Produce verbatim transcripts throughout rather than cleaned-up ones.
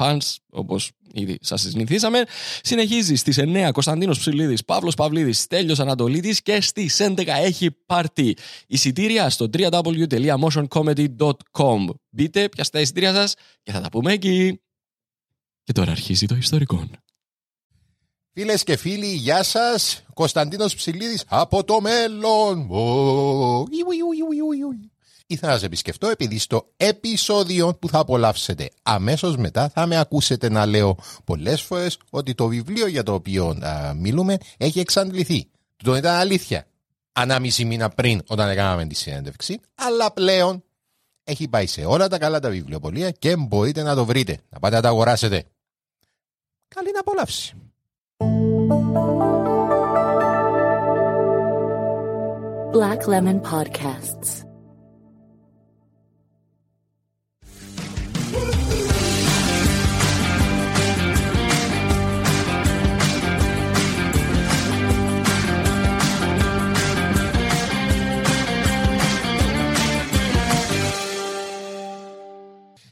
pans, όπως ήδη σας συνηθίσαμε. Συνεχίζει στις εννέα Κωνσταντίνος Ψηλίδης, Παύλος Παυλίδης, Στέλιος Ανατολίτης και στις έντεκα έχει πάρτι. Εισιτήρια στο double-u double-u double-u τελεία motion comedy τελεία com. Μπείτε, πιάστε τα εισιτήρια σας και θα τα πούμε εκεί. Και τώρα αρχίζει το ιστορικό. Φίλες και φίλοι, γεια σας. Κωνσταντίνος Ψηλίδης από το μέλλον. Ήθελα να σε επισκεφτώ επειδή στο επεισόδιο που θα απολαύσετε αμέσως μετά θα με ακούσετε να λέω πολλές φορές ότι το βιβλίο για το οποίο α, μιλούμε έχει εξαντληθεί. Το ήταν αλήθεια ανάμιση μήνα πριν όταν έκαναμε τη συνέντευξη, αλλά πλέον έχει πάει σε όλα τα καλά τα βιβλιοπωλεία και μπορείτε να το βρείτε, να πάτε να το αγοράσετε. Καλή απόλαυση. Black Lemon Podcasts.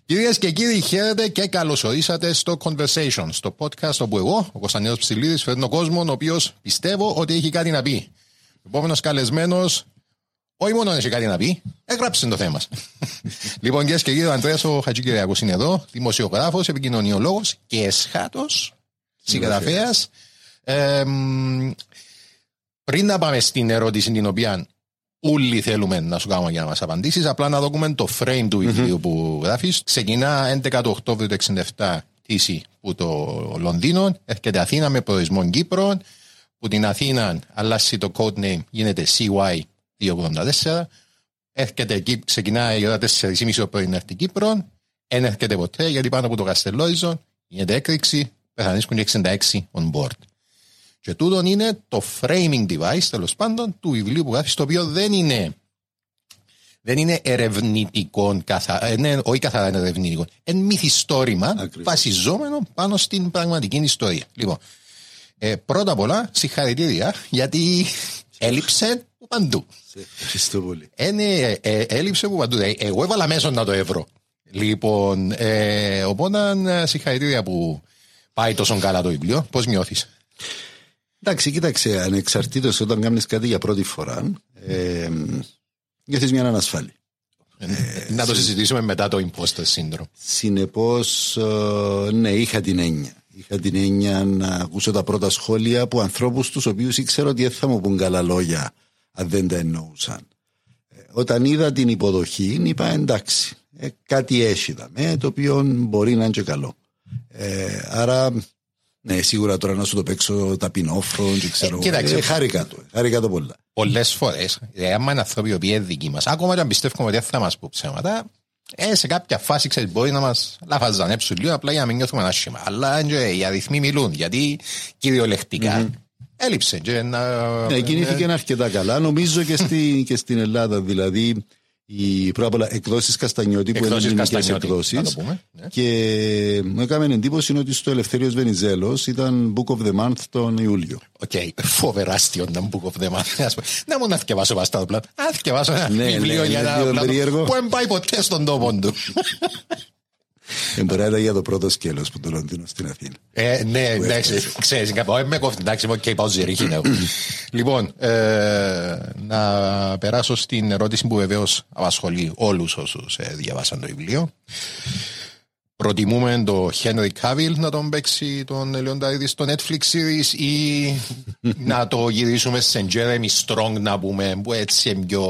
Κυρίες και κύριοι, χαίρετε και καλώς ορίσατε στο Conversation, στο podcast όπου εγώ, ο Κωνσταντίνος Ψηλίδης, φέρνω κόσμον ο οποίος πιστεύω ότι έχει κάτι να πει. Ο επόμενος καλεσμένος, όχι μόνο έχει κάτι να πει, έγραψε το θέμα. Λοιπόν, κυρίες και κύριοι, ο Αντρέας ο Χατζηκυριάκος είναι εδώ, δημοσιογράφος, επικοινωνιολόγος και εσχάτος, συγγραφέας. Ε, πριν να πάμε στην ερώτηση την οποία όλοι θέλουμε να σου κάνουμε για να μας απαντήσεις, απλά να δούμε το frame του βιβλίου mm-hmm. που γράφεις. Ξεκινά έντεκα Οκτώβριου του εξήντα επτά πτήση που το Λονδίνο, έρχεται Αθήνα με προορισμό Κύπρο, που την Αθήνα αλλάζει το code name, γίνεται σι γουάι διακόσια ογδόντα τέσσερα, έρχεται, ξεκινά η ώρα τέσσερις και μισή το πρωί να έρθει Κύπρο, δεν έρχεται ποτέ γιατί πάνω από το Καστελόριζο γίνεται έκρηξη, πεθανίσκουν και εξήντα έξι on board. Και τούτον είναι το framing device, τέλος πάντων, του βιβλίου που γράφεις, το οποίο δεν είναι, δεν είναι ερευνητικό, καθα, είναι, όχι καθαρά είναι ερευνητικό, είναι μυθιστόρημα βασιζόμενο πάνω στην πραγματική ιστορία. Λοιπόν, ε, πρώτα απ' όλα, συγχαρητήρια, γιατί έλειψε που παντού. Ευχαριστώ πολύ. Είναι, ε, έλειψε που παντού. Εγώ έβαλα μέσω να το εύρω. Λοιπόν, ε, οπότε συγχαρητήρια που πάει τόσο καλά το βιβλίο. Πώς νιώθεις? Εντάξει, κοίταξε, ανεξαρτήτως όταν κάνεις κάτι για πρώτη φορά, ε, νιώθεις μια ανασφάλεια. Ε, να το συζητήσουμε μετά το imposter syndrome. Συνεπώς, ε, ναι, είχα την έννοια. Είχα την έννοια να ακούσω τα πρώτα σχόλια από ανθρώπους τους οποίους ήξερα ότι θα μου πούν καλά λόγια, αν δεν τα εννοούσαν. Ε, όταν είδα την υποδοχή, είπα εντάξει, ε, κάτι έσχυτα, ε, το οποίο μπορεί να είναι και καλό. Ε, άρα... Ναι, σίγουρα τώρα να σου το παίξω ταπεινόφρον και ξέρω. Ε, χάρηκα το, χάρηκα το πολλά. Πολλές φορές, άμα είναι ανθρώποι οι οποίοι δικοί μας, ακόμα και αν πιστεύουμε ότι θα μας πω ψέματα, ε, σε κάποια φάση ξέρεις, μπορεί να μας λαφαζανέψουν λίγο απλά για να μην νιώθουμε ένα σχήμα. Αλλά και, οι αριθμοί μιλούν, γιατί κυριολεκτικά mm-hmm. έλειψε. Και να... Ναι, κινήθηκε αρκετά καλά, νομίζω και, στη, και στην Ελλάδα δηλαδή. Οι πρώτα εκδόσεις Καστανιώτη που είναι ελληνικές εκδόσεις ναι. Και μου έκαμε εντύπωση ότι στο Ελευθέριος Βενιζέλος ήταν Book of the Month τον Ιούλιο. Οκ, okay. Φοβερά αστείο ήταν Book of the Month. Να μου να θυκευάσω βαστά το να θυκευάσω ένα ναι, βιβλίο ναι, για ένα πλάτο που δεν πάει ποτέ στον τόπο του. Εμπορά ήταν για το πρώτο σκέλος που το Λονδίνο στην Αθήνα. Ε, ναι, εντάξει, ξέρεις, με κόφτει, εντάξει, και πάω ζυρίχη. Λοιπόν, ε, να περάσω στην ερώτηση που βεβαίως απασχολεί όλους όσους ε, διαβάσαν το βιβλίο. Προτιμούμε το Henry Cavill να τον παίξει τον Λεονταρίδη στο Netflix series ή να το γυρίσουμε σε Jeremy Strong να πούμε, που έτσι είναι πιο,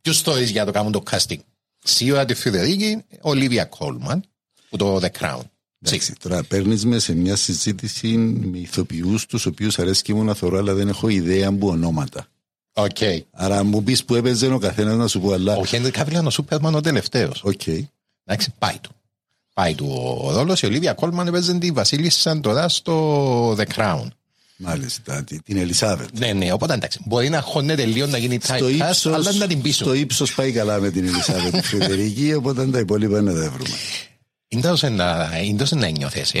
πιο stories για να το κάνουν το casting. Σίγουρα τη Φιδερίκη, Olivia Colman, που το The Crown. Εντάξει, τώρα παίρνεις με σε μια συζήτηση με ηθοποιούς τους οποίους αρέσει και μου να θωρώ, αλλά δεν έχω ιδέα μου ονόματα. Okay. Άρα μου πεις που έπαιζε ο καθένας να σου πω, αλλά. Ο Χένρι Κάβιλ ήταν ο Σούπερμαν ο τελευταίος. Okay. Εντάξει, πάει του. Πάει του ο ρόλος. Η Ολίβια Κόλμαν έπαιζε τη Βασίλισσα τώρα στο The Crown. Μάλιστα, την Ελισάβετ. Ναι, ναι, οπότε εντάξει. Μπορεί να χώνεται λίγο να γίνει typecast, αλλά να την πείσω. Το ύψος πάει καλά με την Ελισάβετ, η Φρεντερική, οπότε τα υπόλοιπα είναι τα βρούμε. Ίντως να νιώθες,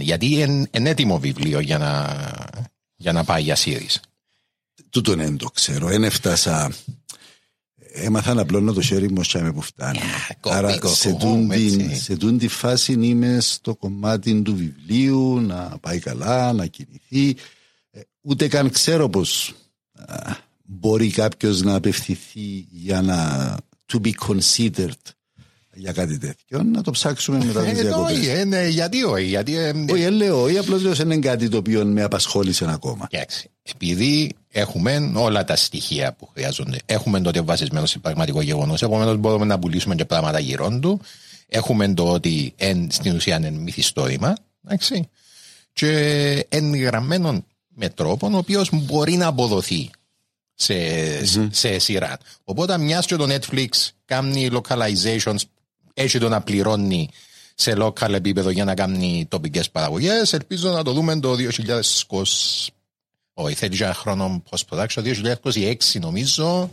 γιατί είναι έτοιμο βιβλίο για να, για να πάει για series. Τούτον δεν το ξέρω. Εν έφτασα. Έμαθα να πλώνω το χέρι μου σαν που φτάνω. Yeah, άρα κοπή, σε, τούντι, σε τούντι φάση είμαι στο κομμάτι του βιβλίου, να πάει καλά, να κινηθεί. Ούτε καν ξέρω πως μπορεί κάποιος να απευθυνθεί για να to be considered για κάτι τέτοιο, να το ψάξουμε μετά τις διακοπές. Ε, ναι, γιατί όχι, γιατί... Όχι, λέω, ή απλώς λέω, είναι κάτι το οποίο με απασχόλησε ακόμα. Εντάξει, επειδή έχουμε όλα τα στοιχεία που χρειάζονται, έχουμε το ότι βασισμένο σε πραγματικό γεγονός, επομένως μπορούμε να πουλήσουμε και πράγματα γύρω του, έχουμε το ότι εν, στην ουσία είναι μυθιστόρημα, εντάξει, και εν γραμμένων με τρόπον, ο οποίος μπορεί να αποδοθεί σε, mm-hmm. σε σειρά. Οπότε μιας και το Netflix κάνει localizations, έτσι το να πληρώνει σε local επίπεδο για να κάνει τοπικές παραγωγές. Ελπίζω να το δούμε το δύο χιλιάδες είκοσι. Όχι, θέλει ένα χρόνο post-production. δύο χιλιάδες είκοσι έξι νομίζω.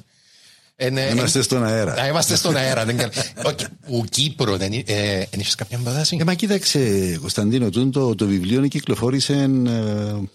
Είμαστε στον αέρα. Είμαστε στον αέρα. Ο Κύπρο δεν είναι. Έχεις κάποια παράδοση? Ε, μα κοίταξε, Κωνσταντίνο, το, το βιβλίο κυκλοφόρησε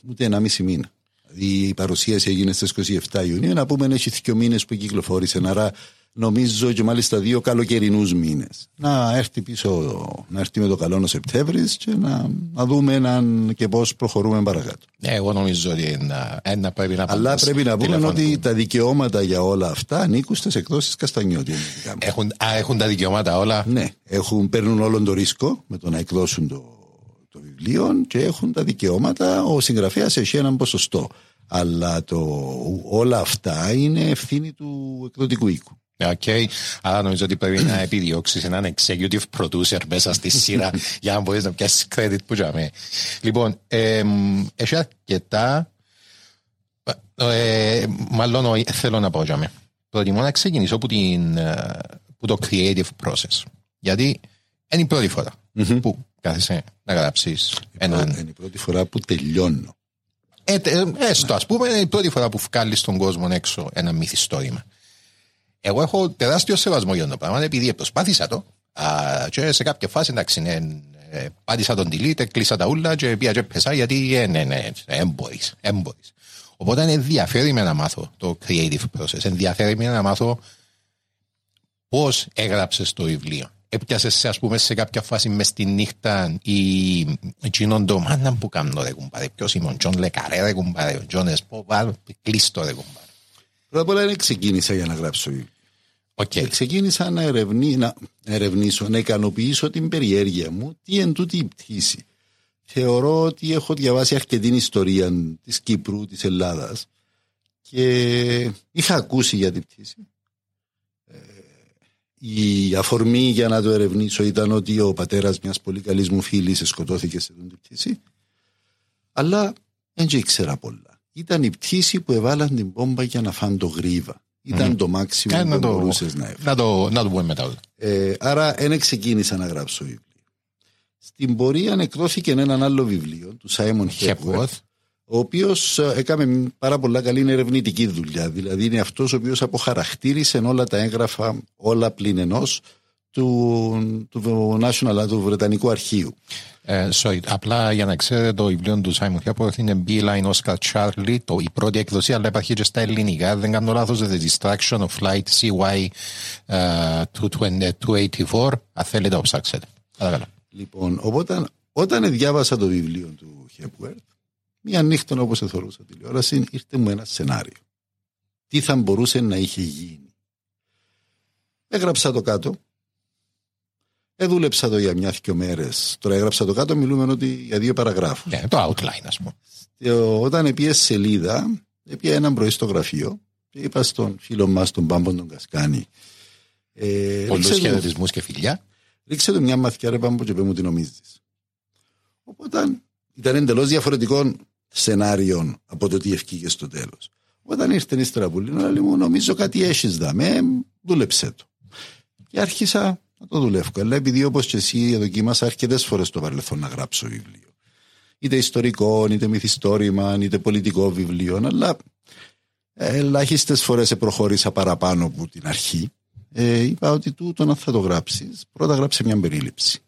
ούτε ενάμιση μήνα. Η παρουσίαση έγινε στις είκοσι επτά Ιουνίου. Να πούμε, έχει δύο μήνες που κυκλοφόρησε. Άρα. Νομίζω και μάλιστα δύο καλοκαιρινούς μήνες. Να έρθει πίσω, να έρθει με το καλό ο Σεπτέμβρης και να, να δούμε έναν και πώς προχωρούμε παρακάτω. Ναι, εγώ νομίζω ότι ένα, ένα πρέπει να πούμε. Αλλά πρέπει να πούμε ότι τα δικαιώματα για όλα αυτά ανήκουν στις εκδόσεις Καστανιώτη. Έχουν, α, έχουν τα δικαιώματα όλα. Ναι, έχουν, παίρνουν όλον το ρίσκο με το να εκδώσουν το, το βιβλίο και έχουν τα δικαιώματα. Ο συγγραφέας έχει έναν ποσοστό. Αλλά το, όλα αυτά είναι ευθύνη του εκδοτικού οίκου. Okay. Αλλά νομίζω ότι πρέπει να επιδιώξεις έναν executive producer μέσα στη σειρά για να μπορείς να πιάσεις credit που είχαμε. Λοιπόν, έχει αρκετά, ε, μάλλον θέλω να πω είχαμε. Προτιμώ να ξεκινήσω από, την, από το creative process. Γιατί είναι η πρώτη φορά mm-hmm. που κάθεσαι να γράψεις. Είναι, έναν... είναι η πρώτη φορά που τελειώνω. Ε, ε, έστω ας πούμε, είναι η πρώτη φορά που βγάλεις τον κόσμο έξω ένα μυθιστόρημα. Εγώ έχω τεράστιο σεβασμό για το πράγμα, επειδή προσπάθησα το α, και σε κάποια φάση εντάξει, ναι, ε, πάτησα τον delete, κλείσα τα ούλα και πήγα και πέσα γιατί ε, ναι, ναι, εμπόρεις, εμπόρεις. Οπότε ενδιαφέρει με να μάθω το creative process, ενδιαφέρει με να μάθω πώς έγραψες το βιβλίο. Έπιασες ας πούμε σε κάποια φάση μες τη νύχτα ή εκείνον το μάνα που κάνω ρε κουμπάρε, ποιος είμαι ο Τζον Λεκαρέ ρε κουμπάρε, ο Τζον Εσποβάλ, κλείστο ρε κουμπάρε. Πρώτα απ' όλα δεν ξεκίνησα για να γράψω. Okay. Ξεκίνησα να, ερευνή, να ερευνήσω, να ικανοποιήσω την περιέργεια μου, τι εν τούτη η πτήση. Θεωρώ ότι έχω διαβάσει αρκετή ιστορία της Κύπρου, της Ελλάδας και είχα ακούσει για την πτήση. Η αφορμή για να το ερευνήσω ήταν ότι ο πατέρας μιας πολύ καλής μου φίλης σκοτώθηκε σε την πτήση. Αλλά δεν ήξερα πολλά. Ήταν η πτήση που έβαλαν την πόμπα για να φάνε το Γρίβα. Ήταν mm. το μάξιμο που το, μπορούσες να έφερες. Να το, να το πούμε μετά. Ε, άρα δεν ξεκίνησα να γράψω βιβλίο. Στην πορεία εκδόθηκε έναν άλλο βιβλίο του Simon Hepworth, ο οποίος έκανε πάρα πολλά καλή ερευνητική δουλειά. Δηλαδή είναι αυτός ο οποίος αποχαρακτήρισε όλα τα έγγραφα, όλα πλην ενός, του, του, National, του Βρετανικού Αρχείου. Uh, sorry, απλά για να ξέρετε, το βιβλίο του Σάιμον Χέπουερθ είναι Beeline Oscar Charlie, το, η πρώτη εκδοσή, αλλά υπάρχει και στα ελληνικά. Δεν κάνω λάθος, The Destruction of Flight σι γουάι διακόσια ογδόντα τέσσερα. Αν θέλετε, το ψάξετε. Λοιπόν, οπότε, όταν διάβασα το βιβλίο του Χέπουερθ, μία νύχτα όπως εθωρούσα τηλεόραση, ήρθε μου ένα σενάριο. Τι θα μπορούσε να είχε γίνει. Έγραψα το κάτω. Εδούλεψα το για μια-δυο μέρες. Τώρα έγραψα το κάτω, μιλούμε ότι για δύο παραγράφους. Ναι, yeah, το outline, ας πούμε. Και όταν πήγε σελίδα, πήγα έναν πρωί στο γραφείο και είπα στον φίλο μας, τον Πάμπο τον Κασκάνη. Ε, Πολλούς χαιρετισμούς και φιλιά. Ρίξε του μια μαθιά, ρε Πάμπο, και πες μου τι νομίζεις. Οπότε ήταν εντελώς διαφορετικό σενάριο από το τι ευκήγε στο τέλος. Όταν ήρθε η Στραβουλίνα, μου νομίζω κάτι έχεις δαμέ, δούλεψέ το. Και άρχισα να το δουλεύω. Αλλά επειδή όπως και εσύ δοκίμασα αρκετές φορές στο παρελθόν να γράψω βιβλίο. Είτε ιστορικό, είτε μυθιστόρημα, είτε πολιτικό βιβλίο, αλλά ελάχιστες φορές προχώρησα παραπάνω από την αρχή. Ε, είπα ότι τούτο να θα το γράψεις, πρώτα γράψε μια περίληψη.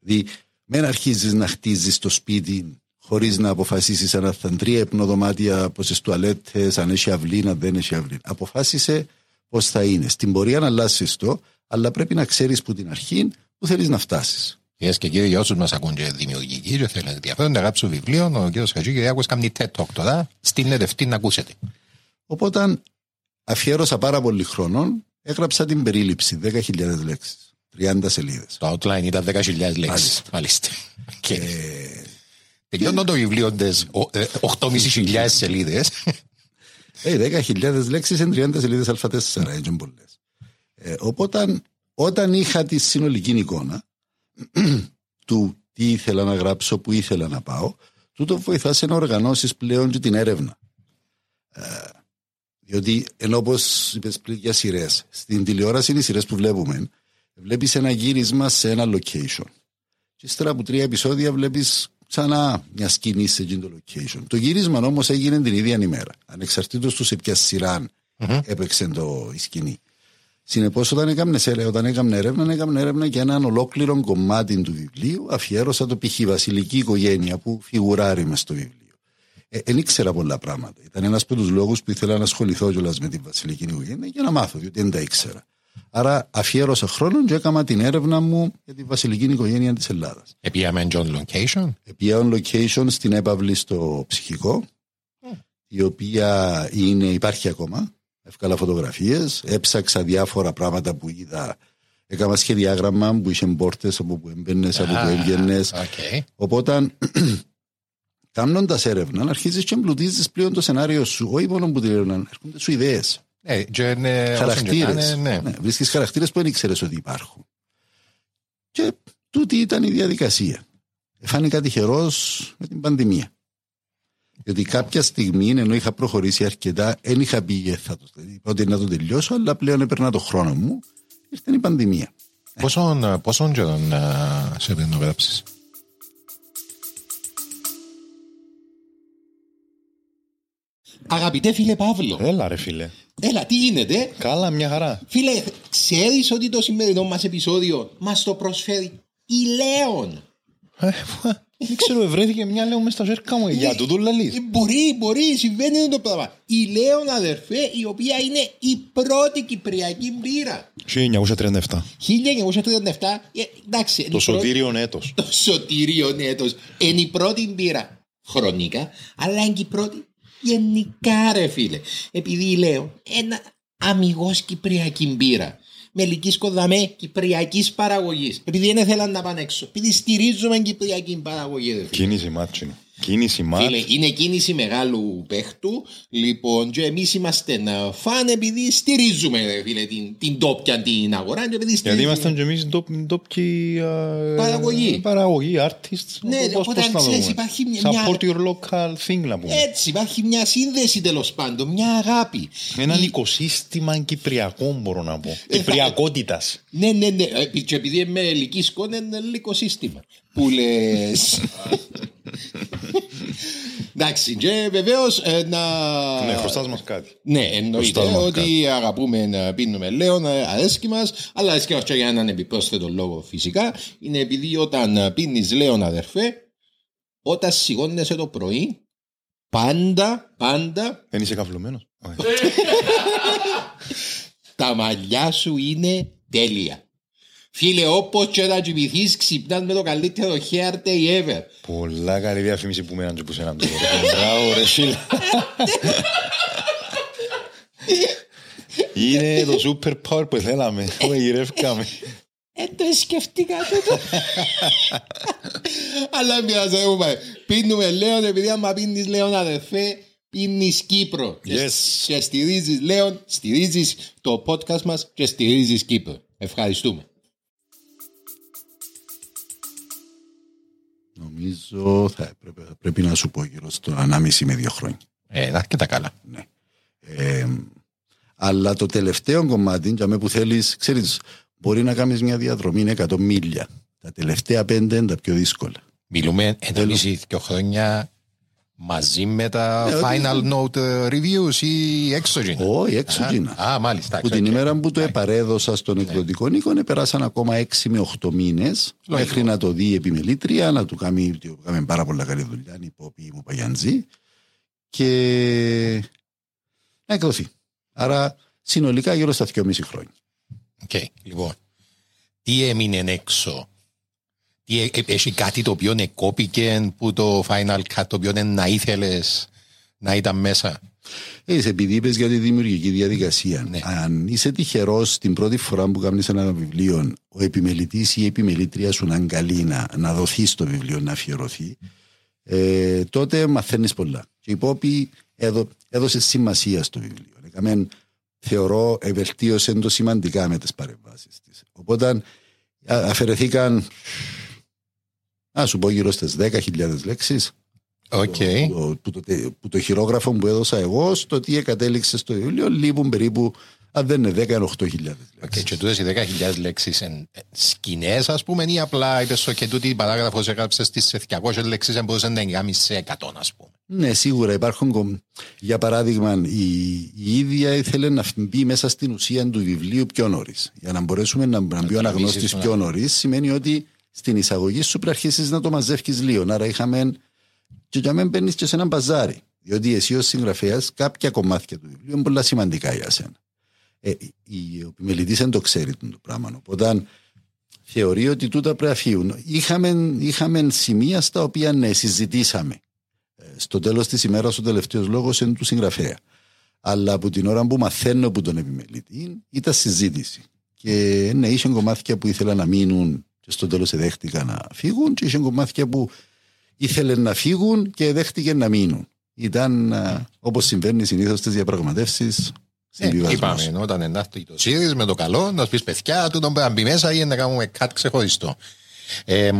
Δηλαδή, μην αρχίζεις να χτίζεις το σπίτι χωρίς να αποφασίσεις αν θα είναι τρία υπνοδωμάτια, πόσες τουαλέτες, αν έχει αυλή, αν δεν έχει αυλή. Αποφάσισε πώς θα είναι. Στην πορεία να αλλάσεις το, αλλά πρέπει να ξέρεις που την αρχή που θέλεις να φτάσεις. Κυρίες και κύριοι, για όσους μας ακούν και δημιουργικοί και θέλουν ενδιαφέρον να γράψουν βιβλίο, ο κύριος Χατζηκυριάκος κάνει TED Talk τώρα, στείλετε αυτή να ακούσετε. Οπότε αφιέρωσα πάρα πολύ χρόνο, έγραψα την περίληψη, δέκα χιλιάδες λέξεις, τριάντα σελίδες. Το outline ήταν δέκα χιλιάδες λέξεις. Μάλιστα. Και... και... τελειώνω το βιβλίο της οκτώ χιλιάδες πεντακόσιες σελίδες. Ε, δέκα χιλιάδες λέξεις είναι τριάντα σελίδες Α τέσσερα, έτσι πολλές. Ε, οπότε όταν είχα τη συνολική εικόνα του τι ήθελα να γράψω, που ήθελα να πάω, τούτο βοηθάσε να οργανώσεις πλέον και την έρευνα. Ε, διότι ενώ όπως είπες για σειρές, στην τηλεόραση είναι οι σειρές που βλέπουμε, βλέπεις ένα γύρισμα σε ένα location και ύστερα από τρία επεισόδια βλέπεις ξανά μια σκηνή σε εκείνο το location. Το γύρισμα όμως έγινε την ίδια ημέρα, ανεξαρτήτως του σε ποια σειρά mm-hmm. έπαιξε το, η σκηνή. Συνεπώς, όταν έκανα έρευνα, έκανα έρευνα για έναν ολόκληρο κομμάτι του βιβλίου. Αφιέρωσα το π.χ. βασιλική οικογένεια που φιγουράρει μες στο βιβλίο. Δεν ήξερα πολλά πράγματα. Ήταν ένας από τους λόγους που ήθελα να ασχοληθώ κιόλας με τη βασιλική οικογένεια για να μάθω, διότι δεν τα ήξερα. Άρα, αφιέρωσα χρόνο και έκανα την έρευνα μου για τη βασιλική οικογένεια της Ελλάδας. Επήγαμε on location. Επήγαμε location στην έπαυλη στο Ψυχικό, yeah. η οποία είναι, υπάρχει ακόμα. Εύκαλα φωτογραφίες, έψαξα διάφορα πράγματα που είδα. Έκανα σχεδιάγραμμα που είχε πόρτες από που έμπαινες, από ah, που έβγαινες. Okay. Οπότε, κάνοντας έρευνα, αρχίζεις και εμπλουτίζεις πλέον το σενάριο σου. Όχι μόνο που τη λένε, έρχονται σου ιδέες. Ναι, ναι, χαρακτήρες. Ναι, ναι. Ναι, βρίσκεις χαρακτήρες που δεν ήξερες ότι υπάρχουν. Και τούτη ήταν η διαδικασία. Εφάνηκα τυχερός με την πανδημία. Γιατί κάποια στιγμή, ενώ είχα προχωρήσει αρκετά, δεν είχα πει ότι να το τελειώσω, αλλά πλέον έπαιρνα το χρόνο μου, ήρθε η πανδημία. Πόσον, πόσον καιρόν σε έπρεπε να γράψεις? Αγαπητέ φίλε Παύλο. Έλα ρε φίλε. Έλα, τι γίνεται? Καλά, μια χαρά. Φίλε, ξέρεις ότι το σημερινό μας επεισόδιο μας το προσφέρει η Λέων. Δεν ξέρω, ευρέθηκε μια Λέων μες στα ζέρκα μου. Για το δουλαλείς. Μπορεί, μπορεί, συμβαίνει το πράγμα. Η Λέων, αδερφέ, η οποία είναι η πρώτη κυπριακή μπύρα. χίλια εννιακόσια τριάντα επτά. χίλια εννιακόσια τριάντα επτά, εντάξει. Το σωτήριον έτος. Το σωτήριον έτος. Είναι η πρώτη μπύρα χρονικά, αλλά είναι και η πρώτη γενικά, ρε φίλε. Επειδή η Λέων ένα αμιγώς κυπριακή μπύρα. Μελική σκοδαμέ κυπριακή παραγωγή. Επειδή δεν θέλαν να πάνε έξω. Επειδή στηρίζουμε κυπριακή παραγωγή. Κίνηση μάτσινο. Κίνηση μάτσινο. Είναι κίνηση μεγάλου παίχτου. Λοιπόν, και εμείς είμαστε ένα φαν επειδή στηρίζουμε ρε, φίλε, την, την τόπια την αγορά. Και επειδή στηρίζουμε... Γιατί ήμασταν και εμείς τόπιοι παραγωγή. Παραγωγή, artists. Ναι, πώς, οπότε πώς ξέρεις, υπάρχει μια. Support your local thing, να πούμε. Έτσι, υπάρχει μια σύνδεση τέλος πάντων, μια αγάπη. Έναν η... οικοσύστημα κυπριακό, μπορώ να πω. Ε, Κυπριακότητας. Ναι, ναι, ναι. Και επειδή είμαι ελληνική σκόνη, είναι ένα οικοσύστημα. Που λες. Εντάξει, και βεβαίως να. Ναι, χρωστάς μας κάτι. Ναι, εννοείται ότι αγαπούμε να πίνουμε Λέων, αρέσκει μας, αλλά αρέσκει μας και για έναν επιπρόσθετο λόγο φυσικά. Είναι επειδή όταν πίνεις Λέων, αδερφέ, όταν σηκώνεσαι το πρωί, πάντα, πάντα. Δεν είσαι καυλωμένος. Τα μαλλιά σου είναι τέλεια. Φίλε, όπως και να κοιμηθείς, ξυπνάς με το καλύτερο hair day ever. Πολλά καλή διαφήμιση που μέναν και που σέναν. Μπράβο ρε φίλε. Είναι το super power που θέλαμε. Το γυρεύκαμε. Εν το σκεφτήκα τότε. Αλλά μοιάζομαι. Πίνουμε Λέων επειδή άμα πίνεις Λέων αδερφέ, πίνεις Κύπρο. Και στηρίζεις Λέων, στηρίζεις το podcast μας και στηρίζεις Κύπρο. Ευχαριστούμε. Νομίζω θα, έπρεπε, θα πρέπει να σου πω γύρω στο ενάμιση με δύο χρόνια. Ε, και τα καλά. Ναι. Ε, αλλά το τελευταίο κομμάτι, για με που θέλεις, ξέρεις, μπορεί να κάνεις μια διαδρομή, είναι εκατό μίλια. Τα τελευταία πέντε είναι τα πιο δύσκολα. Μιλούμε εντελώς δύο χρόνια μαζί με τα ναι, final ναι. note reviews ή έξωγινα. Όχι, έξωγινα. Α, μάλιστα. Που okay. την ημέρα που το επαρέδωσα στον ναι. εκδοτικό Νίκο, πέρασαν ακόμα έξι με οκτώ μήνες μέχρι να το δει η επιμελήτρια, να του κάνει, κάνει πάρα πολλά καλή δουλειά, η Πόπη Μουπαγιάντζη, και να εκδοθεί. Άρα συνολικά γύρω στα δυόμισι χρόνια. Οκ, okay, λοιπόν. Τι έμεινε έξω? Έχει κάτι το οποίο εκόπηκε που το Final Cut, το οποίο να ήθελες να ήταν μέσα? Είσαι, επειδή είπες για τη δημιουργική διαδικασία. Ναι. Αν είσαι τυχερός την πρώτη φορά που κάνεις ένα βιβλίο, ο επιμελητής ή η επιμελήτρια σου να αγκαλεί να, να δοθεί στο βιβλίο, να αφιερωθεί, ε, τότε μαθαίνεις πολλά. Και η Πόπη έδω, έδωσε σημασία στο βιβλίο. Έκαμε, θεωρώ, ευελτίωσε το σημαντικά με τις παρεμβάσεις της. Οπότε αφαιρεθήκαν, να σου πω, γύρω στις δέκα χιλιάδες λέξεις. Okay. Το, το, το, το, το, το χειρόγραφο που έδωσα εγώ στο τι κατέληξε στο Ιούλιο, λείπουν περίπου, αν δεν είναι δέκα, είναι οκτώ χιλιάδες λέξεις. Okay, και τούτες οι δέκα χιλιάδες λέξεις εν σκηνές, ας πούμε, ή απλά είπες ότι τούτη παράγραφος έγραψες στις διακόσιες λέξεις, δεν μπορούσαν να εγγάμεις σε εκατό, ας πούμε. Ναι, σίγουρα υπάρχουν. Για παράδειγμα, η, η ίδια ήθελε να μπει μέσα στην ουσία του βιβλίου πιο νωρίς. Για να μπορέσουμε να μπει ο αναγνώστης πιο νωρίς, σημαίνει ότι στην εισαγωγή σου πρέπει να αρχίσεις να το μαζεύεις λίγο. Άρα είχαμε. Και για μένα μπαίνεις και σε έναν μπαζάρι. Διότι εσύ ως συγγραφέας, κάποια κομμάτια του βιβλίου είναι πολλά σημαντικά για σένα. Ε, η, ο επιμελητής δεν το ξέρει το πράγμα. Οπότε θεωρεί ότι τούτα πρέπει να φύγουν. Είχαμε, είχαμε σημεία στα οποία ναι, συζητήσαμε. Στο τέλος της ημέρας ο τελευταίος λόγος είναι του συγγραφέα. Αλλά από την ώρα που μαθαίνω από τον επιμελητή, ήταν συζήτηση. Και ναι, είχε κομμάτια που ήθελα να μείνουν και στο τέλος εδέχτηκα να φύγουν, και είχε κομμάτια που ήθελε να φύγουν και εδέχτηκε να μείνουν. Ήταν, όπως συμβαίνει συνήθως στις διαπραγματεύσεις, συμβιβασμός. Ε, είπαμε, όταν εντάχθηκε το ΣΥΡΙΖ με το καλό, να πεις παιδιά, τούτον πρέπει να μπει μέσα ή να κάνουμε κάτι ξεχωριστό. Ε,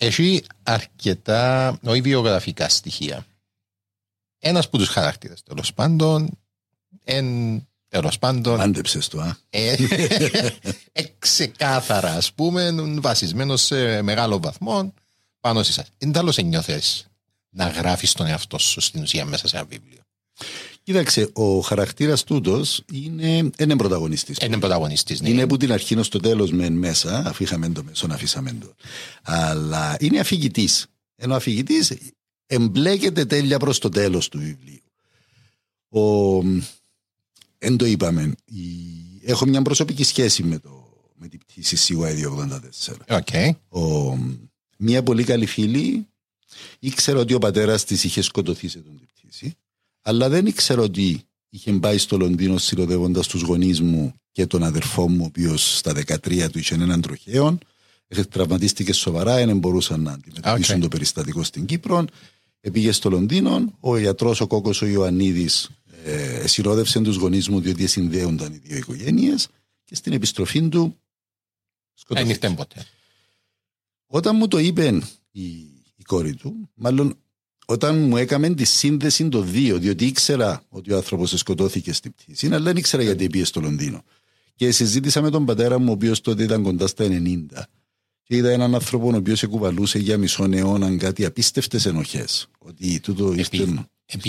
Έχει αρκετά όχι βιογραφικά στοιχεία. Ένας από τους χαρακτήρες, τέλος πάντων, εν, τέλος πάντων... Άντεψες το, α. Ε, εξεκάθαρα, ας πούμε, βασισμένος σε μεγάλο βαθμό πάνω σε εσάς. Είναι τέλος ενιώθες να γράφεις τον εαυτό σου στην ουσία μέσα σε ένα βιβλίο? Κοίταξε, ο χαρακτήρας τούτος είναι έναν πρωταγωνιστής. Είναι πρωταγωνιστής, ναι. Είναι από την αρχή στο τέλος μεν μέσα, αφήχαμε το μέσον, αφήσαμε το. Αλλά είναι αφηγητής. Ενώ αφηγητής εμπλέκεται τέλεια προς το τέλος του βιβλίου. Ο... Εν το είπαμε, η... έχω μια προσωπική σχέση με, το... με την πτήση σι γουάι διακόσια ογδόντα τέσσερα. Okay. Ο... Μια πολύ καλή φίλη ήξερε ότι ο πατέρας της είχε σκοτωθεί σε τον πτήση. Αλλά δεν ήξερα ότι είχε πάει στο Λονδίνο συλλοδεύοντας τους γονείς μου και τον αδερφό μου, ο οποίος στα δεκατρία του είχε έναν τροχαίο. Τραυματίστηκε σοβαρά, δεν μπορούσαν να αντιμετωπίσουν okay. το περιστατικό στην Κύπρο. Πήγε στο Λονδίνο. Ο ιατρός, ο Κόκος, ο Ιωαννίδης, ε, συλλόδευσε τους γονείς μου, διότι συνδέονταν οι δύο οικογένειες. Και στην επιστροφή του σκοτώθηκε. Όταν μου το είπε η, η κόρη του, μάλλον. Όταν μου έκαμε τη σύνδεση το δύο, διότι ήξερα ότι ο άνθρωπος σκοτώθηκε στην πτήση, αλλά δεν ήξερα γιατί πήγε στο Λονδίνο. Και συζήτησα με τον πατέρα μου, ο οποίος τότε ήταν κοντά στα ενενήντα. Και είδα έναν άνθρωπο, ο οποίος εκουβαλούσε για μισόν αιώνα κάτι απίστευτες ενοχές. Ότι τούτο ήρθε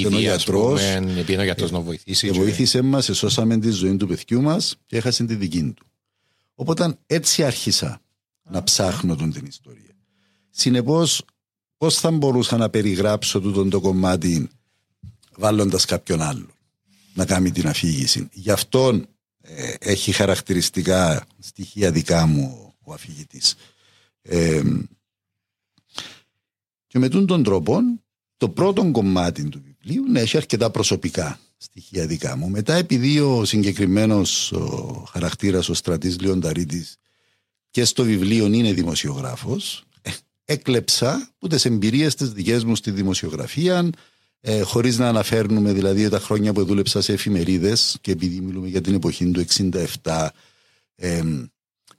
ο γιατρός. Επειδή ο γιατρός να βοηθήσει. Και βοήθησε μας, σώσαμε τη ζωή του παιδιού μας και έχασε τη δική του. Οπότε έτσι άρχισα να ψάχνω τον την ιστορία. Συνεπώς. Πώς θα μπορούσα να περιγράψω τούτον το κομμάτι βάλλοντας κάποιον άλλο να κάνει την αφήγηση? Γι' αυτόν ε, έχει χαρακτηριστικά στοιχεία δικά μου ο αφηγητής. Ε, και με τούτον τρόπο το πρώτο κομμάτι του βιβλίου να έχει αρκετά προσωπικά στοιχεία δικά μου. Μετά, επειδή ο συγκεκριμένος ο χαρακτήρας, ο Στρατής Λιονταρίτης, και στο βιβλίο είναι δημοσιογράφος, έκλεψα ούτε τις εμπειρίες τις δικές μου στη δημοσιογραφία, ε, χωρίς να αναφέρνουμε δηλαδή τα χρόνια που δούλεψα σε εφημερίδες, και επειδή μιλούμε για την εποχή του εξήντα επτά, ε,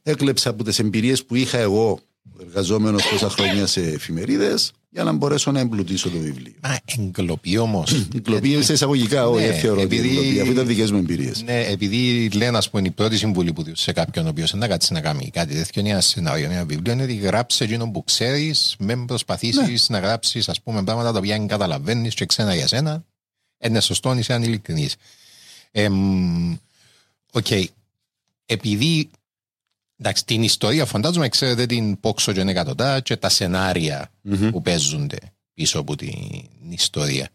έκλεψα από τις εμπειρίες που είχα εγώ εργαζόμενος τόσα χρόνια σε εφημερίδες για να μπορέσω να εμπλουτίσω το βιβλίο. Α, εγκλοπεί όμως. Εγκλοπεί είναι σε εισαγωγικά, όχι, ναι, θεωρώ ότι εγκλοπεί. Αφού ήταν δικές μου εμπειρίες. Ναι, επειδή λένε, ας πούμε, η πρώτη συμβουλή που δίνεις σε κάποιον ο οποίος να κάτσεις να κάνει κάτι τέτοιο, ένα σενάριο, ένα βιβλίο, είναι ότι γράψεις εκείνο που ξέρεις, μην προσπαθήσεις ναι. να γράψεις, ας πούμε, πράγματα τα οποία δεν καταλαβαίνεις και ξένα για σένα. Είναι σωστό, είσαι ανηλικρινής. Οκ. Okay. Επειδή. Εντάξει, την ιστορία φαντάζομαι, ξέρετε την πόξο και εκατοντά και τα σενάρια mm-hmm. που παίζονται πίσω από την ιστορία.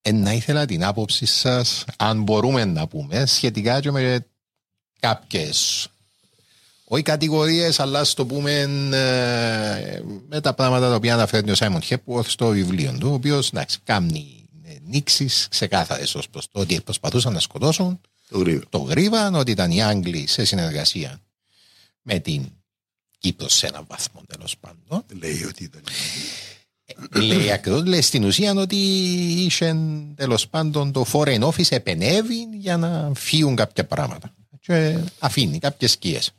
Ε, να ήθελα την άποψη σας, αν μπορούμε να πούμε, σχετικά και με κάποιες, όχι κατηγορίες, αλλά στο πούμε ε, με τα πράγματα τα οποία αναφέρει ο Σάιμον Χέπουορθ στο βιβλίο του, ο οποίος κάνει νήξεις ξεκάθαρες ως προς το ότι προσπαθούσαν να σκοτώσουν το Γρίβαν, το γρίβαν ότι ήταν οι Άγγλοι σε συνεργασία με την Κύπρο σε έναν βαθμό, τέλος πάντων. Λέει ότι ήταν. Λέει ακριβώς, λέει στην ουσία ότι είχε, τέλος πάντων, το Foreign Office επενεύει για να φύγουν κάποια πράγματα. Και αφήνει κάποιες σκιές.